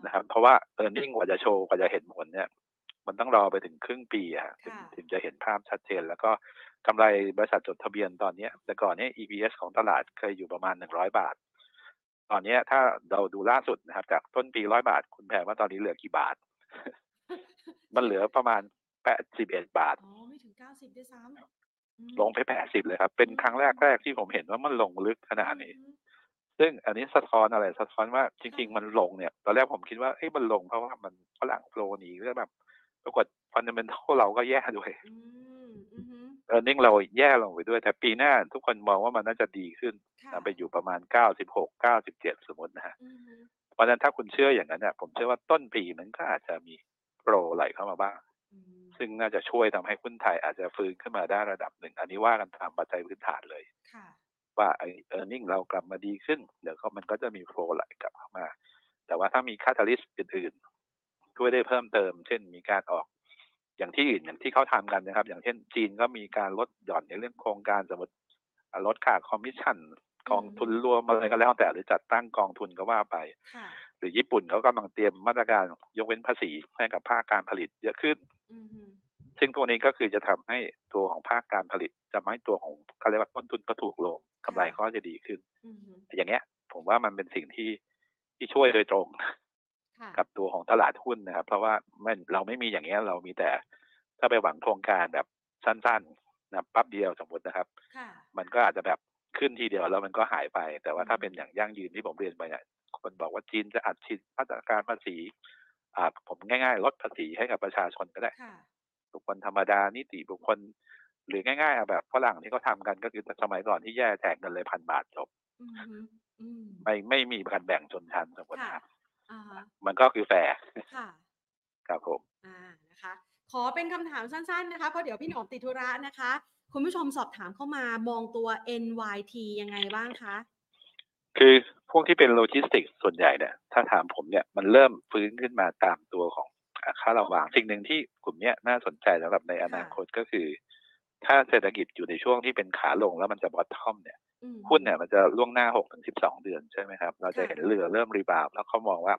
นะครับเพราะว่า earning กว่าจะโชว์กว่าจะเห็นผลเนี่ยมันต้องรอไปถึงครึ่งปีอะถึงจะเห็นภาพชัดเจนแล้วก็กำไรบริษัทจดทะเบียนตอนนี้แต่ก่อนนี้ อี พี เอส ของตลาดเคยอยู่ประมาณหนึ่งร้อยบาทตอนนี้ถ้าเราดูล่าสุดนะครับจากต้นปีหนึ่งร้อยบาทคุณแพรว่าตอนนี้เหลือกี่บาท มันเหลือประมาณแปดสิบเอ็ดบาทอ๋อไม่ถึงเก้าสิบด้วยซ้ำลงไปแปดสิบเลยครับเป็นครั้งแรกแรกที่ผมเห็นว่ามันลงลึกขนาดนี้ซึ่งอันนี้สะท้อนอะไรสะท้อนว่าจริงๆมันลงเนี่ยตอนแรกผมคิดว่าเอ้ยมันลงเพราะว่ามันฝรั่งโฟลว์หนีแล้วแบบปรากฏฟันดัมเมนทัลเราก็แย่ด้วยเออร์เน็งเราแย่ลงไปด้วยแต่ปีหน้าทุกคนมองว่ามันน่าจะดีขึ้นไปอยู่ประมาณเก้าสิบหก เก้าสิบเจ็ดสมมุตินะฮะเพราะฉะนั้นถ้าคุณเชื่ออย่างนั้นเนี่ยผมเชื่อว่าต้นปีมันก็อาจจะมีโปรไหลเข้ามาบ้างซึ่งน่าจะช่วยทำให้หุ้นไทยอาจจะฟื้นขึ้นมาได้ระดับหนึ่งอันนี้ว่ากันตามปัจจัยพื้นฐานเลยว่าไอ้ earning เรากลับมาดีขึ้นเดี๋ยวก็มันก็จะมีโฟลว์ไหลกลับเข้ามาแต่ว่าถ้ามีคาตาลิสต์อื่นๆช่วยได้เพิ่มเติมเช่นมีการออกอย่างที่อื่นอย่างที่เขาทำกันนะครับอย่างเช่นจีนก็มีการลดหย่อนในเรื่องโครงการสมมติลดค่าคอมมิชชั่นกองทุนรวมอะไรก็แล้วแต่หรือจัดตั้งกองทุนก็ว่าไปหรือญี่ปุ่นเขากำลังเตรียมมาตรการยกเว้นภาษีให้กับภาคการผลิตเยอะขึ้นซึ่งตัวนี้ก็คือจะทำให้ตัวของภาคการผลิตจะไม่ตัวของเขาเรียกว่าต้นทุนก็ถูกลงกำไรก็จะดีขึ้นอย่างเงี้ยผมว่ามันเป็นสิ่งที่ที่ช่วยโดยตรงกับตัวของตลาดหุ้นนะครับเพราะว่าเราไม่มีอย่างเงี้ยเรามีแต่ถ้าไปหวังโครงการแบบสั้นๆนะปั๊บเดียวสมมตินะครับมันก็อาจจะแบบขึ้นทีเดียวแล้วมันก็หายไปแต่ว่าถ้าเป็นอย่างยั่งยืนที่ผมเรียนไปเนี่ยคนบอกว่าจีนจะอัดฉีดมาตรการภาษีอ่าผมง่ายๆลดภาษีให้กับประชาชนก็ได้บุคคลธรรมดานิติบุคคลหรือง่ายๆแบบฝรั่งที่เขาทำกันก็คือสมัยก่อนที่แย่แจกเงินเลยพันบาทจบไม่ไม่มีการแบ่งชนชั้นสมมติครับมันก็คือแฝงครับผมอ่านะคะขอเป็นคำถามสั้นๆนะคะเพราะเดี๋ยวพี่หนอมติดธุระนะคะคุณผู้ชมสอบถามเข้ามามองตัว เอ็น วาย ที ยังไงบ้างคะคือพวกที่เป็นโลจิสติกส่วนใหญ่เนี่ยถ้าถามผมเนี่ยมันเริ่มฟื้นขึ้นมาตามตัวของค่าระวางสิ่งหนึ่งที่กลุ่มเนี้ยน่าสนใจสำหรับในอนาคตก็คือ ถ้าเศรษฐกิจอยู่ในช่วงที่เป็นขาลงแล้วมันจะบอททอมเนี่ยหุ้นเนี่ยมันจะล่วงหน้า หกถึงสิบสอง เดือนใช่ไหมครับเราจะเห็นเรือเริ่มรีบาวแล้วเขามองว่า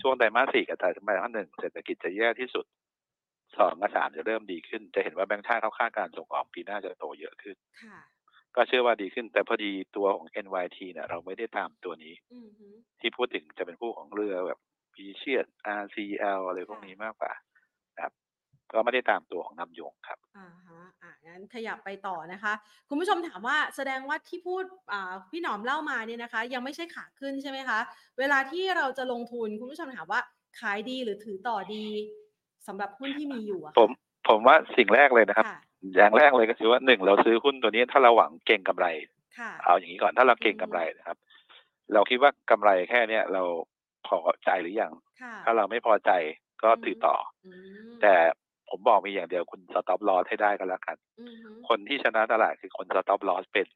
ช่วงไตรมาสสี่กับไตรมาสหนึ่งเศรษฐกิจจะแย่ที่สุดสองกับสามจะเริ่มดีขึ้นจะเห็นว่าแบงก์ชาติเขาคาดการส่งออกปีหน้าจะโตเยอะขึ้นก็เชื่อว่าดีขึ้นแต่พอดีตัวของ เอ็น วาย ที เนี่ยเราไม่ได้ตามตัวนี้ที่พูดถึงจะเป็นผู้ของเรือแบบพีเชียด อาร์ ซี แอล อะไรพวกนี้มากกว่าครับก็ไม่ได้ตามตัวของนำยงครับอ่าฮะอ่างั้นขยับไปต่อนะคะคุณผู้ชมถามว่าแสดงว่าที่พูดอ่าพี่หนอมเล่ามาเนี่ยนะคะยังไม่ใช่ขาขึ้นใช่ไหมคะเวลาที่เราจะลงทุนคุณผู้ชมถามว่าขายดีหรือถือต่อดีสำหรับหุ้นที่มีอยู่อะผมผมว่าสิ่งแรกเลยนะครับอย่างแรกเลยก็คือว่าหนึ่งเราซื้อหุ้นตัวนี้ถ้าเราหวังเก็งกำไรเอาอย่างนี้ก่อนถ้าเราเก็งกำไรนะครับเราคิดว่ากำไรแค่เนี้ยเราพอใจหรือยังถ้าเราไม่พอใจก็ถือต่อแต่ผมบอกมีอย่างเดียวคุณสต็อปลอสให้ได้ก็แล้วกันคนที่ชนะตลาดคือคนสต็อปลอสเป็น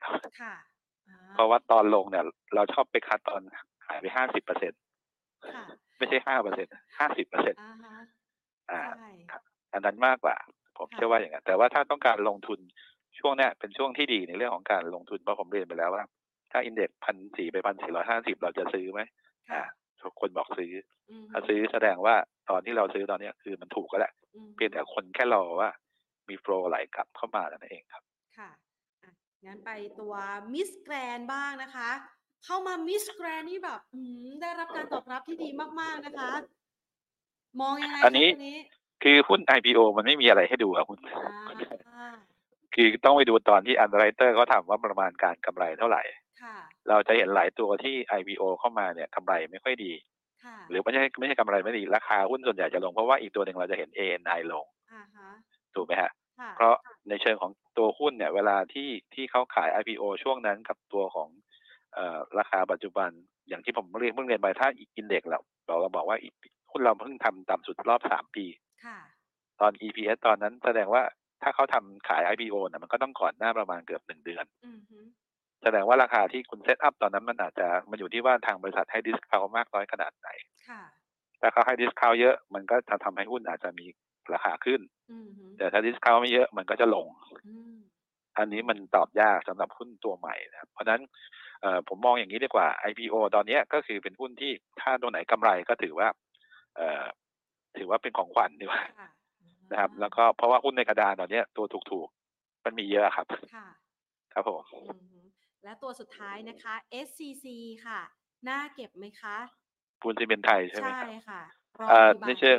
เพราะว่าตอนลงเนี่ยเราชอบไปคัดตอนหายไป ห้าสิบเปอร์เซ็นต์ ไม่ใช่ ห้าเปอร์เซ็นต์ ห้าสิบเปอร์เซ็นต์ อ่าอันนั้นมากกว่าผมเชื่อว่าอย่างนั้นแต่ว่าถ้าต้องการลงทุนช่วงเนี้ยเป็นช่วงที่ดีในเรื่องของการลงทุนเพราะผมเรียนไปแล้วว่าถ้าอินเด็กซ์ หนึ่งพันสี่ร้อย ไป หนึ่งพันสี่ร้อยห้าสิบ เราจะซื้อไหมอ่าคนบอกซื้อถ้าซื้อแสดงว่าตอนที่เราซื้อตอนนี้คือมันถูกก็แหละเพียงแต่คนแค่รอว่ามีโฟลว์ไหลกลับเข้ามาแล้วนั่นเองครับค่ะงั้นไปตัวมิสแกรนบ้างนะคะเข้ามามิสแกรนนี่แบบได้รับการตอบรับที่ดีมากๆนะคะมองยังไงอันนี้คือหุ้น ไอ พี โอ มันไม่มีอะไรให้ดูครับคุณคือต้องไปดูตอนที่อันเดอร์ไรเตอร์เขาถามว่าประมาณการกำไรเท่าไหร่เราจะเห็นหลายตัวที่ ไอ พี โอ เข้ามาเนี่ยกำไรไม่ค่อยดีหรือไม่ใช่ไม่ใช่กำไรไม่ดีราคาหุ้นส่วนใหญ่จะลงเพราะว่าอีกตัวหนึ่งเราจะเห็น เอ เอ็น ไอ ลงถูกไหมฮะเพราะในเชิงของตัวหุ้นเนี่ยเวลาที่ที่เขาขาย ไอ พี โอ ช่วงนั้นกับตัวของเอ่อราคาปัจจุบันอย่างที่ผมเรียนเพิ่งเรียนไปถ้าอินเด็กซ์เราเราบอกว่าหุ้นเราเพิ่งทำต่ำสุดรอบสามปีตอน อี พี เอส ตอนนั้นแสดงว่าถ้าเขาทำขาย ไอ พี โอ เนี่ยมันก็ต้องก่อนหน้าประมาณเกือบหนึ่งเดือนแสดงว่าราคาที่คุณเซตอัพตอนนั้นมันอาจจะมันอยู่ที่ว่าทางบริษัทให้ดิสคาวมากน้อยขนาดไหนถ้าเขาให้ดิสคาวเยอะมันก็จะทำให้หุ้นอาจจะมีราคาขึ้นแต่ถ้าดิสคาวไม่เยอะมันก็จะลงอันนี้มันตอบยากสำหรับหุ้นตัวใหม่นะเพราะนั้นผมมองอย่างนี้ดีกว่า ไอ พี โอ ตอนนี้ก็คือเป็นหุ้นที่ถ้าตัวไหนกำไรก็ถือว่าถือว่าเป็นของขวัญดีกว่านะครับแล้วก็เพราะว่าหุ้นในกระดานตอนนี้ตัวถูกๆมันมีเยอะครับครับผมและตัวสุดท้ายนะคะ เอส ซี ซี ค่ะน่าเก็บไหมคะปูนซีเมนต์ไทยใช่ไหมใช่ค่ะในเชิง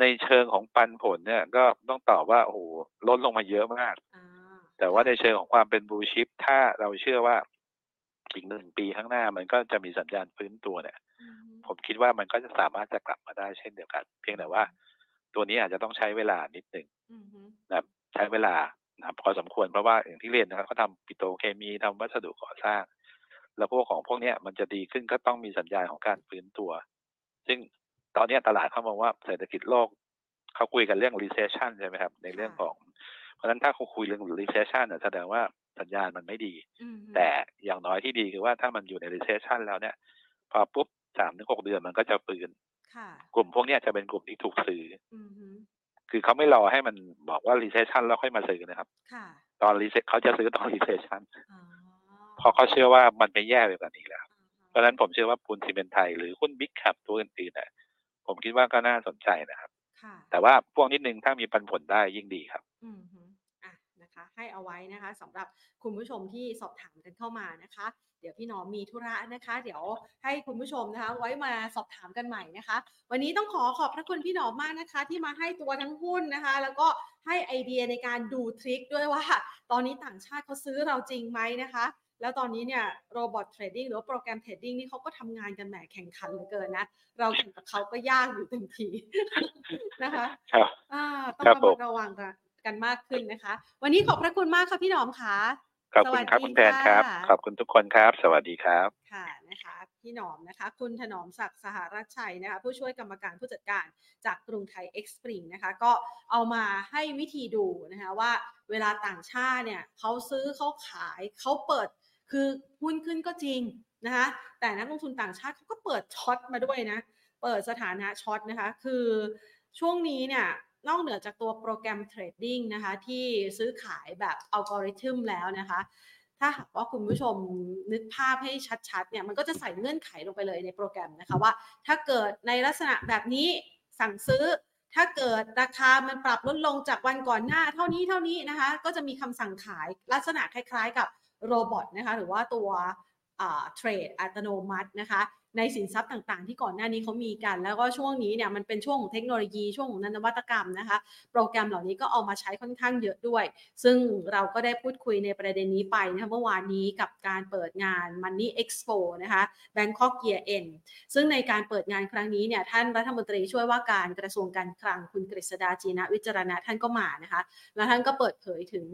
ในเชิงของปันผลเนี่ยก็ต้องตอบว่าโอ้โหลดลงมาเยอะมากแต่ว่าในเชิงของความเป็นบลูชิปถ้าเราเชื่อว่าอีกหนึ่งปีข้างหน้ามันก็จะมีสัญญาณฟื้นตัวเนี่ยผมคิดว่ามันก็จะสามารถจะกลับมาได้เช่นเดียวกันเพียงแต่ว่าตัวนี้อาจจะต้องใช้เวลานิดหนึ่งนะใช้เวลาพอสมควรเพราะว่าอย่างที่เรียนนะครับเขาทำปิโตรเคมีทำวัสดุก่อสร้างแล้วพวกของพวกนี้มันจะดีขึ้นก็ต้องมีสัญญาณของการฟื้นตัวซึ่งตอนนี้ตลาดเขามองว่าเศรษฐกิจโลกเขาคุยกันเรื่อง recession ใช่ไหมครับในเรื่องของเพราะฉะนั้นถ้าเขาคุยเรื่อง recession แสดงว่าสัญญาณมันไม่ดีแต่อย่างน้อยที่ดีคือว่าถ้ามันอยู่ใน recession แล้วเนี่ยพอปุ๊บสามถึงหกเดือนมันก็จะฟื้นกลุ่มพวกนี้จะเป็นกลุ่มที่ถูกซื้อคือเขาไม่รอให้มันบอกว่า recession แล้วค่อยมาซื้อนะครับตอน recession เขาจะซื้อตอน recession เพราะเขาเชื่อว่ามันไม่แย่ไปกว่านี้แล้วเพราะฉะนั้นผมเชื่อว่าปูนซีเมนต์ไทยหรือหุ้นบิ๊กแคปตัวอื่นๆน่ะผมคิดว่าก็น่าสนใจนะครับแต่ว่าพวกนิดนึงถ้ามีปันผลได้ยิ่งดีครับอือฮึอ่ะนะคะให้เอาไว้นะคะสำหรับคุณผู้ชมที่สอบถามกันเข้ามานะคะเดี๋ยวพี่หนอมมีธุระนะคะเดี๋ยวให้คุณผู้ชมนะคะไว้มาสอบถามกันใหม่นะคะวันนี้ต้องขอขอบพระคุณพี่หนอมมากนะคะที่มาให้ตัวทั้งหุ้นนะคะแล้วก็ให้ไอเดียในการดูทริคด้วยว่าตอนนี้ต่างชาติเขาซื้อเราจริงไหมนะคะแล้วตอนนี้เนี่ยโรบอทเทรดดิ้งหรือโปรแกรมเทรดดิ้งนี่เขาก็ทำงานกันแหมแข่งขันเหลือเกินนะเราแข่งกับเขาก็ยากอยู่เต็มทีนะคะต้องระมัดระวังกันมากขึ้นนะคะวันนี้ขอบพระคุณมากค่ะพี่หนอมค่ะขอบคุณครับคุณแทนครับขอบคุณทุกคนครับสวัสดีครับค่ะนะคะพี่หนอมนะคะคุณถนอมศักดิ์สหรัชชัยนะคะผู้ช่วยกรรมการผู้จัดการจากกรุงไทยเอ็กซ์ปริงนะคะก็เอามาให้วิธีดูนะคะว่าเวลาต่างชาติเนี่ยเขาซื้อเขาขายเขาเปิดคือหุ้นขึ้นก็จริงนะคะแต่นักลงทุนต่างชาติเขาก็เปิดช็อตมาด้วยนะเปิดสถานะช็อตนะคะคือช่วงนี้เนี่ย นอกเหนือจากตัวโปรแกรมเทรดดิ้งนะคะที่ซื้อขายแบบอัลกอริทึมแล้วนะคะถ้าหากว่าคุณผู้ชมนึกภาพให้ชัดๆเนี่ยมันก็จะใส่เงื่อนไขลงไปเลยในโปรแกรมนะคะว่าถ้าเกิดในลักษณะแบบนี้สั่งซื้อถ้าเกิดราคามันปรับลดลงจากวันก่อนหน้าเท่านี้เท่านี้นะคะก็จะมีคำสั่งขายลักษณะคล้ายๆกับโรบอทนะคะหรือว่าตัวเทรดอัตโนมัตินะคะในสินทรัพย์ต่างๆที่ก่อนหน้านี้เขามีกันแล้วก็ช่วงนี้เนี่ยมันเป็นช่วงของเทคโนโลยีช่วงของนวัตกรรมนะคะโปรแกรมเหล่านี้ก็เอามาใช้ค่อนข้างเยอะด้วยซึ่งเราก็ได้พูดคุยในประเด็นนี้ไปนะคะเมื่อวานนี้กับการเปิดงาน Money Expo นะคะ Bangkok Year End ซึ่งในการเปิดงานครั้งนี้เนี่ยท่านรัฐมนตรีช่วยว่าการกระทรวงการคลังคุณกฤษดาจีนะวิจารณะท่านก็มานะคะแล้วท่านก็เปิดเผยถึง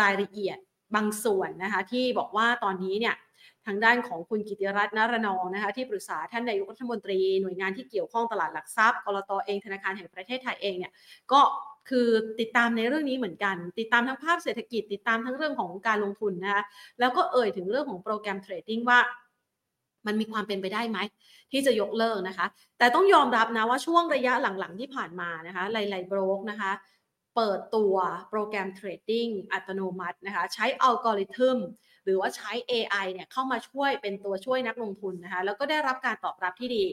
รายละเอียดบางส่วนนะคะที่บอกว่าตอนนี้เนี่ยทางด้านของคุณกิติรัตน์ ณ ระนองนะคะที่ปรึกษาท่านนายกรัฐมนตรีหน่วยงานที่เกี่ยวข้องตลาดหลักทรัพย์กลต.เองธนาคารแห่งประเทศไทยเองเนี่ยก็คือติดตามในเรื่องนี้เหมือนกันติดตามทั้งภาพเศรษฐกิจติดตามทั้งเรื่องของการลงทุนนะคะแล้วก็เอ่ยถึงเรื่องของโปรแกรมเทรดดิ้งว่ามันมีความเป็นไปได้ไหมที่จะยกเลิกนะคะแต่ต้องยอมรับนะว่าช่วงระยะหลังๆที่ผ่านมานะคะหลายๆโบรกนะคะเปิดตัวโปรแกรมเทรดดิ้งอัตโนมัตินะคะใช้อัลกอริทึมหรือว่าใช้ เอ ไอ เนี่ยเข้ามาช่วยเป็นตัวช่วยนักลงทุนนะคะแล้วก็ได้รับการตอบรับที่ดี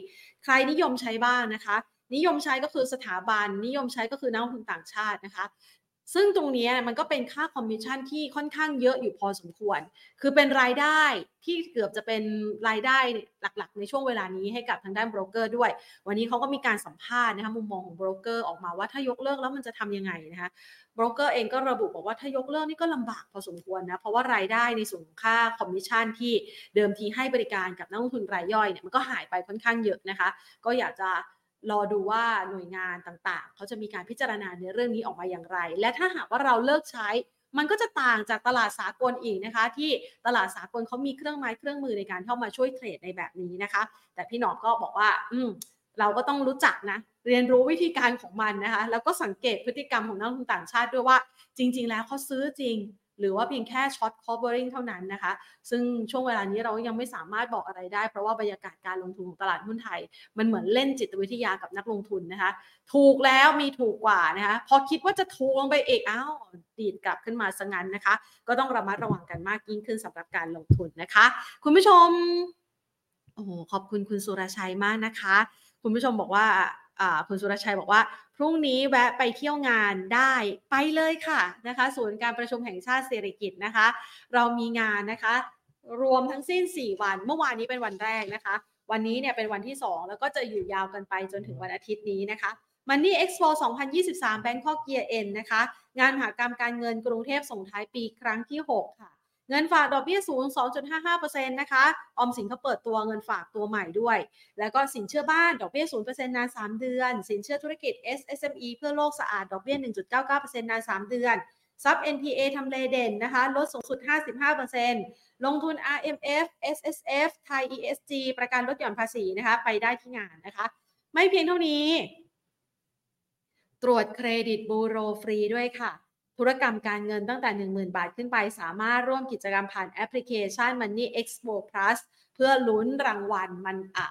ใครนิยมใช้บ้างนะคะนิยมใช้ก็คือสถาบันนิยมใช้ก็คือนักลงทุนต่างชาตินะคะซึ่งตรงนี้มันก็เป็นค่าคอมมิชชั่นที่ค่อนข้างเยอะอยู่พอสมควรคือเป็นรายได้ที่เกือบจะเป็นรายได้หลักๆในช่วงเวลานี้ให้กับทางด้านโบรกเกอร์ด้วยวันนี้เขาก็มีการสัมภาษณ์นะคะมุมมองของโบรกเกอร์ออกมาว่าถ้ายกเลิกแล้วมันจะทำยังไงนะคะโบรกเกอร์เองก็ระบุบอกว่าถ้ายกเลิกนี่ก็ลำบากพอสมควรนะเพราะว่ารายได้ในส่วนของค่าคอมมิชชั่นที่เดิมทีให้บริการกับนักลงทุนรายย่อยเนี่ยมันก็หายไปค่อนข้างเยอะนะคะก็อยากจะรอดูว่าหน่วยงานต่างๆเขาจะมีการพิจารณาในเรื่องนี้ออกมาอย่างไรและถ้าหากว่าเราเลิกใช้มันก็จะต่างจากตลาดสากลอีกนะคะที่ตลาดสากลเขามีเครื่องไม้เครื่องมือในการเข้ามาช่วยเทรดในแบบนี้นะคะแต่พี่หนอมก็บอกว่าอืมเราก็ต้องรู้จักนะเรียนรู้วิธีการของมันนะคะแล้วก็สังเกตพฤติกรรมของนักลงทุนต่างชาติด้วยว่าจริงๆแล้วเขาซื้อจริงหรือว่าเพียงแค่ช็อตคอเวอริ่งเท่านั้นนะคะซึ่งช่วงเวลานี้เรายังไม่สามารถบอกอะไรได้เพราะว่าบรรยากาศการลงทุนของตลาดหุ้นไทยมันเหมือนเล่นจิตวิทยากับนักลงทุนนะคะถูกแล้วมีถูกกว่านะคะพอคิดว่าจะถูกลงไปเอกอ้าวดีดกลับขึ้นมาซะงั้นนะคะก็ต้องระมัดระวังกันมากยิ่งขึ้นสำหรับการลงทุนนะคะคุณผู้ชมโอ้โหขอบคุณคุณสุรชัยมากนะคะคุณผู้ชมบอกว่าคุณสุรชัยบอกว่าพรุ่งนี้แวะไปเที่ยวงานได้ไปเลยค่ะนะคะศูนย์การประชุมแห่งชาติเศรษฐกิจนะคะเรามีงานนะคะรวมทั้งสิ้นสี่วันเมื่อวานนี้เป็นวันแรกนะคะวันนี้เนี่ยเป็นวันที่สองแล้วก็จะอยู่ยาวกันไปจนถึงวันอาทิตย์นี้นะคะ Money Expo สองพันยี่สิบสาม Bangkok Year End นะคะงานมหกรรมการเงินกรุงเทพส่งท้ายปีครั้งที่หกค่ะเงินฝากดอกเบี้ยสูง สองจุดห้าห้าเปอร์เซ็นต์ นะคะออมสินเขาเปิดตัวเงินฝากตัวใหม่ด้วยแล้วก็สินเชื่อบ้านดอกเบี้ย ศูนย์เปอร์เซ็นต์ นานสามเดือนสินเชื่อธุรกิจ เอส เอส เอ็ม อี เพื่อโลกสะอาดดอกเบี้ย หนึ่งจุดเก้าเก้าเปอร์เซ็นต์ นานสามเดือนซับ เอ็น พี เอ ทำเลเด่นนะคะลดสูงสุด ห้าสิบห้าเปอร์เซ็นต์ ลงทุน อาร์ เอ็ม เอฟ เอส เอส เอฟ Thai อี เอส จี ประกันลดหย่อนภาษีนะคะไปได้ที่งานนะคะไม่เพียงเท่านี้ตรวจเครดิตบูโรฟรีด้วยค่ะธุรกรรมการเงินตั้งแต่ หนึ่งหมื่น บาทขึ้นไปสามารถร่วมกิจกรรมผ่านแอปพลิเคชัน Money Expo Plus เพื่อลุ้นรางวัลมันอ่ะ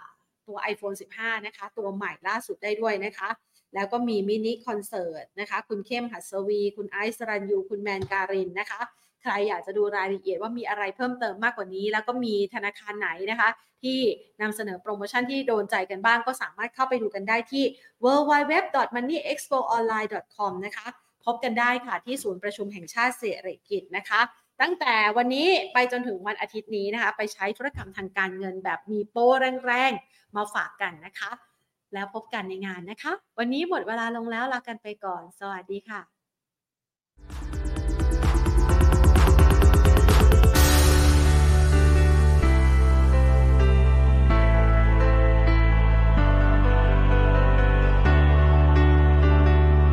ตัว ไอโฟน สิบห้า นะคะตัวใหม่ล่าสุดได้ด้วยนะคะแล้วก็มีมินิคอนเสิร์ตนะคะคุณเข้มหัสวีคุณไอซ์สรัญยูคุณแมนการินนะคะใครอยากจะดูรายละเอียดว่ามีอะไรเพิ่มเติมมากกว่านี้แล้วก็มีธนาคารไหนนะคะที่นำเสนอโปรโมชั่นที่โดนใจกันบ้างก็สามารถเข้าไปดูกันได้ที่ ดับเบิลยู ดับเบิลยู ดับเบิลยู ดอท มันนี่เอ็กซ์โป ออนไลน์ ดอท คอม นะคะพบกันได้ค่ะที่ศูนย์ประชุมแห่งชาติเศรษฐกิจนะคะตั้งแต่วันนี้ไปจนถึงวันอาทิตย์นี้นะคะไปใช้ธุรกรรมทางการเงินแบบมีโป้แรงๆมาฝากกันนะคะแล้วพบกันในงานนะคะวันนี้หมดเวลาลงแล้วลากันไปก่อนสวัสดีค่ะ